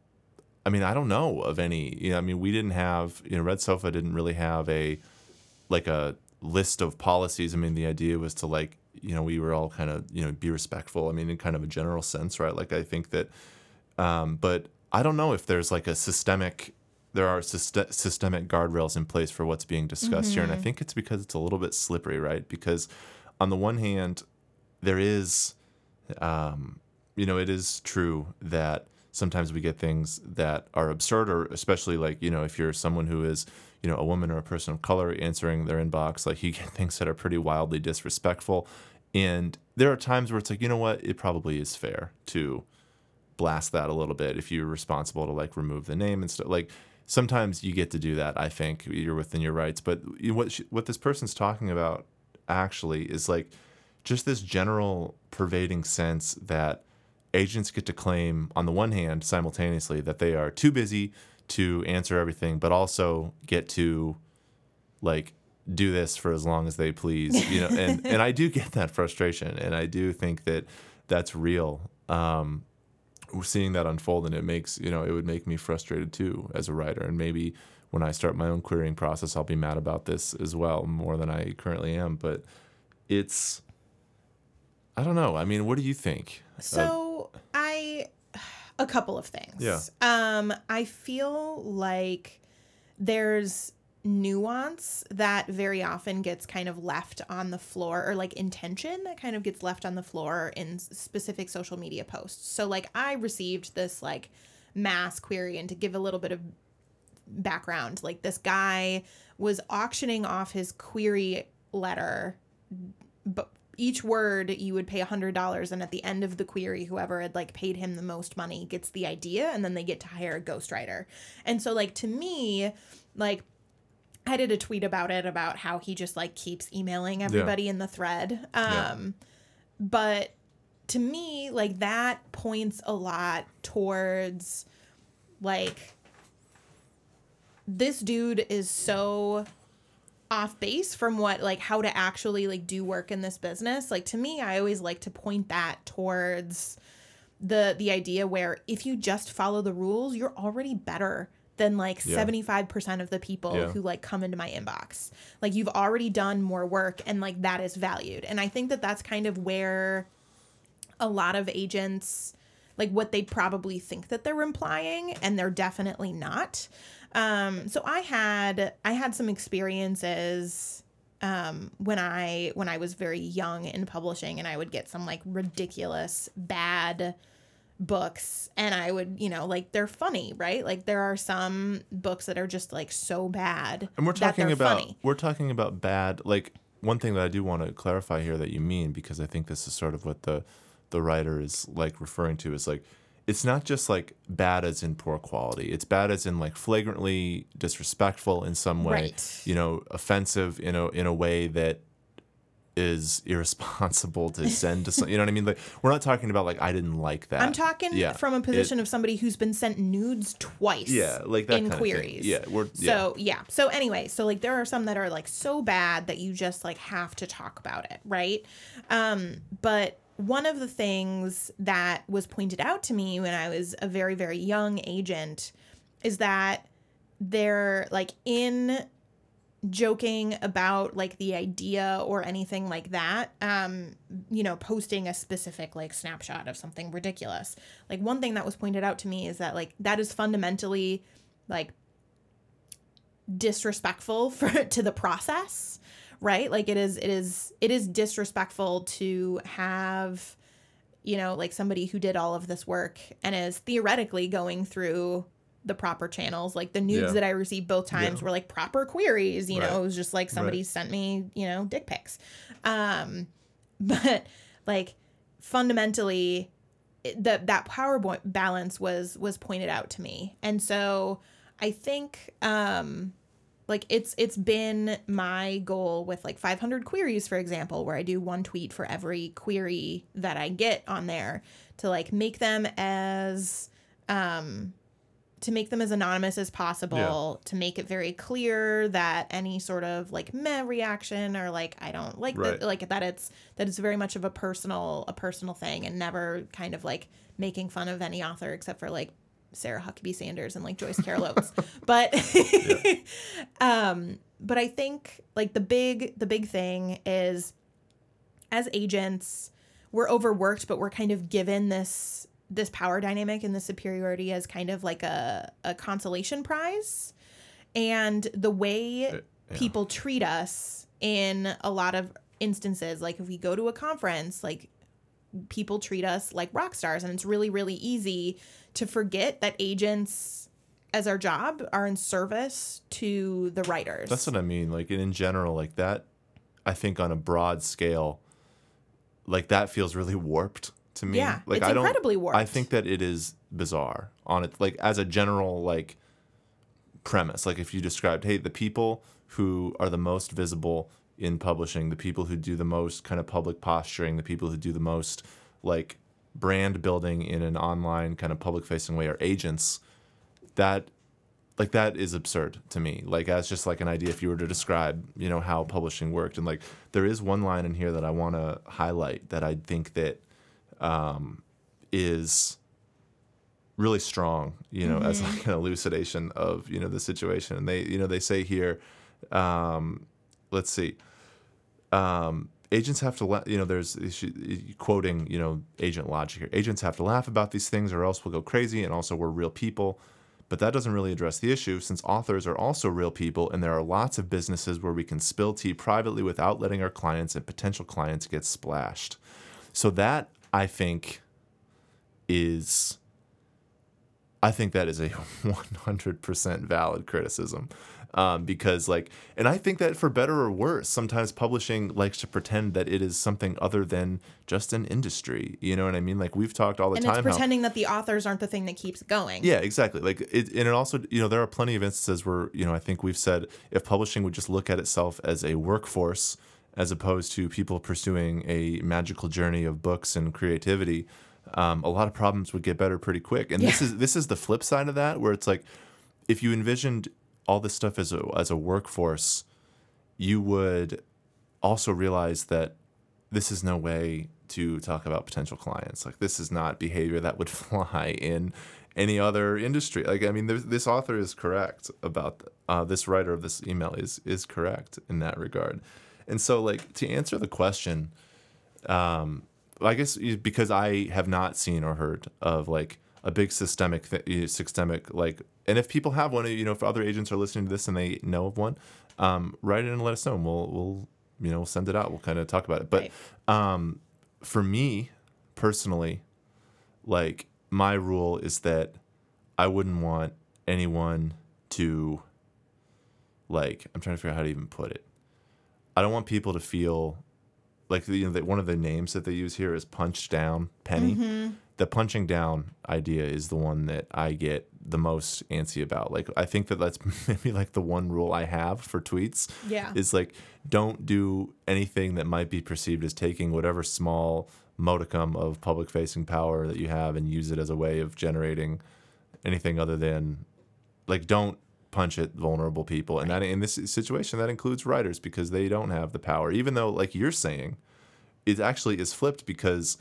I mean, I don't know of any, you know, I mean, we didn't have, you know, Red Sofa didn't really have a, like a list of policies. I mean, the idea was to like, you know, we were all kind of, you know, be respectful. I mean, in kind of a general sense, right? Like, I think that, um, but I don't know if there's like a systemic, there are syst- systemic guardrails in place for what's being discussed mm-hmm. here. And I think it's because it's a little bit slippery, right? Because on the one hand, there is, um, you know, it is true that sometimes we get things that are absurd, or especially like, you know, if you're someone who is, you know, a woman or a person of color answering their inbox, like you get things that are pretty wildly disrespectful. And there are times where it's like, you know what, it probably is fair to blast that a little bit if you're responsible to like remove the name and stuff. Like sometimes you get to do that. I think you're within your rights. But what she, what this person's talking about actually is like just this general pervading sense that agents get to claim, on the one hand, simultaneously, that they are too busy to answer everything, but also get to, like, do this for as long as they please, you know. And, and I do get that frustration, and I do think that that's real. Um, seeing that unfold, and it makes, you know, it would make me frustrated, too, as a writer. And maybe when I start my own querying process, I'll be mad about this as well, more than I currently am. But it's, I don't know. I mean, what do you think? So... Uh, I, a couple of things. Yeah. Um, I feel like there's nuance that very often gets kind of left on the floor, or like intention that kind of gets left on the floor in specific social media posts. So like I received this like mass query, and to give a little bit of background, like this guy was auctioning off his query letter, but each word you would pay a hundred dollars, and at the end of the query, whoever had like paid him the most money gets the idea, and then they get to hire a ghostwriter. And so like to me, like I did a tweet about it, about how he just like keeps emailing everybody yeah. in the thread. Um, yeah. But to me, like that points a lot towards like this dude is so off base from what like how to actually like do work in this business. Like to me, I always like to point that towards the the idea where if you just follow the rules, you're already better than like yeah. seventy-five percent of the people yeah. who like come into my inbox. Like you've already done more work, and like that is valued. And I think that that's kind of where a lot of agents like what they probably think that they're implying, and they're definitely not. Um, so I had, I had some experiences, um, when I, when I was very young in publishing, and I would get some like ridiculous bad books, and I would, you know, like they're funny, right? Like there are some books that are just like so bad. And we're talking about, funny. we're talking about bad. Like one thing that I do want to clarify here that you mean, because I think this is sort of what the, the writer is like referring to is like, it's not just like bad as in poor quality. It's bad as in like flagrantly disrespectful in some way, right. you know, offensive in a in a way that is irresponsible to send to some, you know what I mean? Like, we're not talking about like, I didn't like that. I'm talking yeah. from a position it, of somebody who's been sent nudes twice. Yeah, like that in kind queries. Of thing. Yeah, we're so yeah. yeah. So anyway, so like there are some that are like so bad that you just like have to talk about it, right? Um, but one of the things that was pointed out to me when I was a very very young agent is that they're like in. joking about like the idea or anything like that, um, you know, posting a specific like snapshot of something ridiculous. Like one thing that was pointed out to me is that like that is fundamentally like disrespectful for to the process, right? Like it is, it is, it is disrespectful to have, you know, like somebody who did all of this work and is theoretically going through the proper channels, like the nudes yeah. that I received both times yeah. were like proper queries, you right. know, it was just like somebody right. sent me, you know, dick pics. Um, but like fundamentally it, the, that power bo- balance was, was pointed out to me. And so I think, um, like it's, it's been my goal with like five hundred queries, for example, where I do one tweet for every query that I get on there to like make them as, um, to make them as anonymous as possible, yeah. to make it very clear that any sort of like meh reaction or like I don't like right. that, like that it's that it's very much of a personal a personal thing and never kind of like making fun of any author except for like Sarah Huckabee Sanders and like Joyce Carol Oates. But yeah. um but I think like the big the big thing is as agents we're overworked, but we're kind of given this this power dynamic and the superiority as kind of like a, a consolation prize. And the way uh, yeah. people treat us in a lot of instances, like if we go to a conference, like people treat us like rock stars. And it's really, really easy to forget that agents, as our job, are in service to the writers. That's what I mean. Like in general, like that, I think on a broad scale, like that feels really warped. To me, yeah, like, it's I incredibly don't, warped. I think that it is bizarre on it, like as a general like premise. Like if you described, hey, the people who are the most visible in publishing, the people who do the most kind of public posturing, the people who do the most like brand building in an online kind of public facing way are agents. That like that is absurd to me. Like as just like an idea, if you were to describe, you know, how publishing worked. And like there is one line in here that I want to highlight that I think that. Um, is really strong, you know, mm-hmm. as like an elucidation of, you know, the situation. And they, you know, they say here, um, let's see, um, agents have to, la- you know, there's she, quoting, you know, agent logic here. Agents have to laugh about these things or else we'll go crazy. And also we're real people, but that doesn't really address the issue since authors are also real people. And there are lots of businesses where we can spill tea privately without letting our clients and potential clients get splashed. So that, I think is I think that is a one hundred percent valid criticism um, because like and I think that for better or worse, sometimes publishing likes to pretend that it is something other than just an industry. You know what I mean? Like we've talked all the and time. And it's pretending how, that the authors aren't the thing that keeps going. Yeah, exactly. Like it, and it also, you know, there are plenty of instances where, you know, I think we've said if publishing would just look at itself as a workforce as opposed to people pursuing a magical journey of books and creativity, um, a lot of problems would get better pretty quick. And yeah. this is this is the flip side of that, where it's like, if you envisioned all this stuff as a, as a workforce, you would also realize that this is no way to talk about potential clients. Like, this is not behavior that would fly in any other industry. Like, I mean, this author is correct about, uh, this writer of this email is is correct in that regard. And so, like, to answer the question, um, I guess because I have not seen or heard of, like, a big systemic, th- systemic like, and if people have one, you know, if other agents are listening to this and they know of one, um, write it and let us know, and we'll, we'll you know, we'll send it out. We'll kind of talk about it. But right. um, for me, personally, like, my rule is that I wouldn't want anyone to, like, I'm trying to figure out how to even put it. I don't want people to feel like you know, that one of the names that they use here is Punch Down Penny. Mm-hmm. The punching down idea is the one that I get the most antsy about. Like, I think that that's maybe like the one rule I have for tweets. Yeah. Is like, don't do anything that might be perceived as taking whatever small modicum of public facing power that you have and use it as a way of generating anything other than, like, don't punch at vulnerable people. And that, in this situation, that includes writers, because they don't have the power, even though, like you're saying, it actually is flipped, because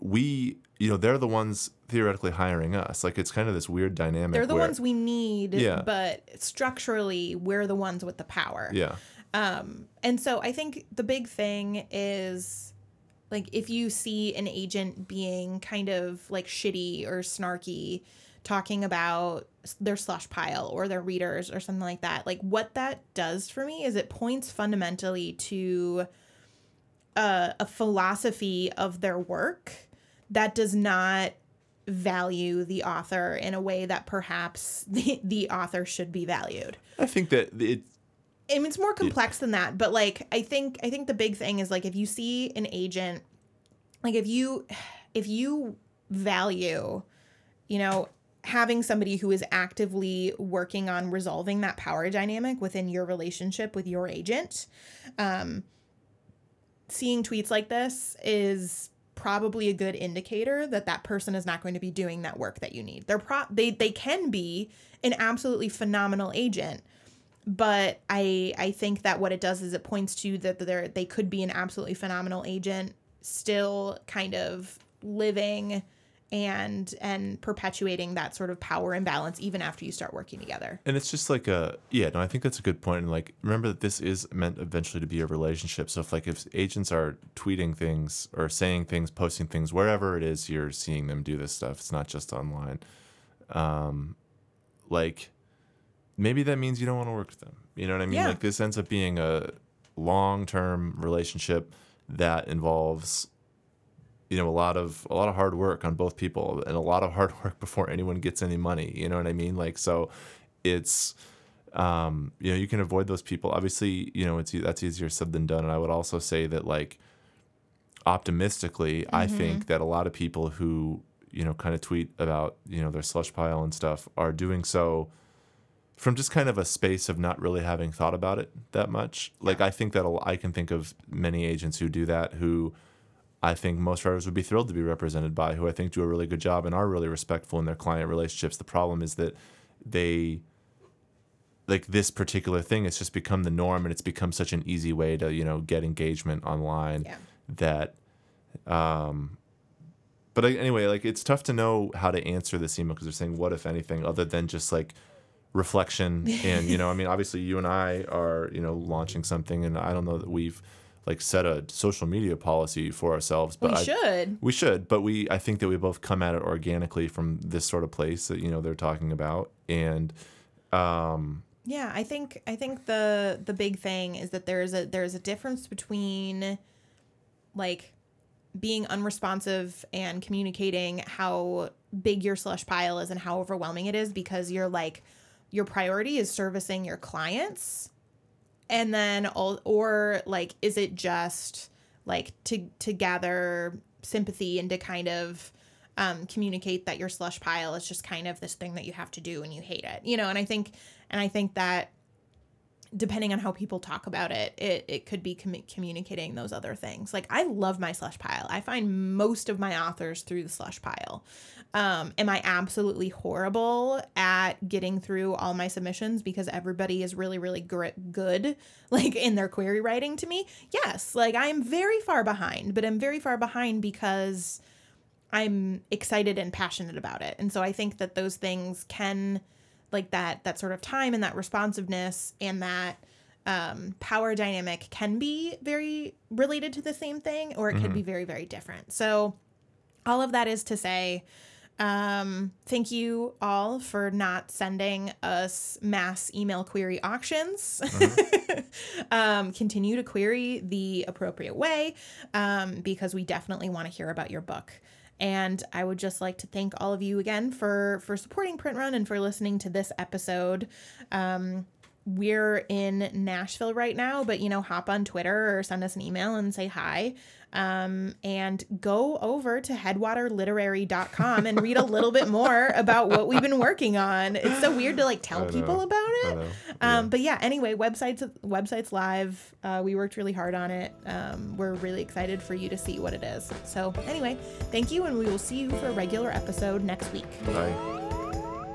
we, you know, they're the ones theoretically hiring us. Like, it's kind of this weird dynamic. They're the where, ones we need, yeah. but structurally, we're the ones with the power. Yeah. Um, and so I think the big thing is, like, if you see an agent being kind of, like, shitty or snarky, talking about their slush pile or their readers or something like that, like, what that does for me is it points fundamentally to a, a philosophy of their work that does not value the author in a way that perhaps the, the author should be valued. I think that it. I mean, it's more complex yeah. than that, but like I think I think the big thing is, like, if you see an agent, like if you if you value, you know, having somebody who is actively working on resolving that power dynamic within your relationship with your agent, um, seeing tweets like this is probably a good indicator that that person is not going to be doing that work that you need. They're pro- they they can be an absolutely phenomenal agent, but I I think that what it does is it points to that they they could be an absolutely phenomenal agent still kind of living and and perpetuating that sort of power imbalance even after you start working together. And it's just like a yeah no I think that's a good point. And like, remember that this is meant eventually to be a relationship, so if like if agents are tweeting things or saying things, posting things, wherever it is you're seeing them do this stuff, it's not just online, um like maybe that means you don't want to work with them, you know what I mean? Yeah. Like, this ends up being a long-term relationship that involves you know, a lot of a lot of hard work on both people, and a lot of hard work before anyone gets any money. You know what I mean? Like, so it's, um, you know, you can avoid those people. Obviously, you know, it's that's easier said than done. And I would also say that, like, optimistically, mm-hmm. I think that a lot of people who, you know, kind of tweet about, you know, their slush pile and stuff are doing so from just kind of a space of not really having thought about it that much. Like, I think that I can think of many agents who do that, who I think most writers would be thrilled to be represented by, who I think do a really good job and are really respectful in their client relationships. The problem is that they, like, this particular thing has just become the norm, and it's become such an easy way to, you know, get engagement online yeah. that, um, but I, anyway, like, it's tough to know how to answer this email, because they're saying, what if anything, other than just like reflection and, you know, I mean, obviously you and I are, you know, launching something, and I don't know that we've, like, set a social media policy for ourselves, but we I, should we should but we I think that we both come at it organically from this sort of place that, you know, they're talking about. And um yeah I think I think the the big thing is that there's a there's a difference between, like, being unresponsive and communicating how big your slush pile is and how overwhelming it is, because you're like, your priority is servicing your clients. And then, all, or, like, is it just, like, to to gather sympathy and to kind of um, communicate that your slush pile is just kind of this thing that you have to do and you hate it, you know? And I think, and I think that depending on how people talk about it, it, it could be com- communicating those other things. Like, I love my slush pile. I find most of my authors through the slush pile. Um, am I absolutely horrible at getting through all my submissions because everybody is really, really gr- good, like, in their query writing to me? Yes. Like, I am very far behind, but I'm very far behind because I'm excited and passionate about it. And so I think that those things can, like, that that sort of time and that responsiveness and that um, power dynamic can be very related to the same thing, or it mm-hmm. could be very, very different. So all of that is to say, um, thank you all for not sending us mass email query auctions. Mm-hmm. um, continue to query the appropriate way, um, because we definitely want to hear about your book. And I would just like to thank all of you again for, for supporting Print Run and for listening to this episode. Um, we're in Nashville right now, but, you know, hop on Twitter or send us an email and say hi. Um, and go over to headwater literary dot com and read a little bit more about what we've been working on. It's so weird to like tell people about it. Yeah. Um, but yeah, anyway, websites, websites live. Uh, we worked really hard on it. Um, we're really excited for you to see what it is. So anyway, thank you. And we will see you for a regular episode next week. Bye.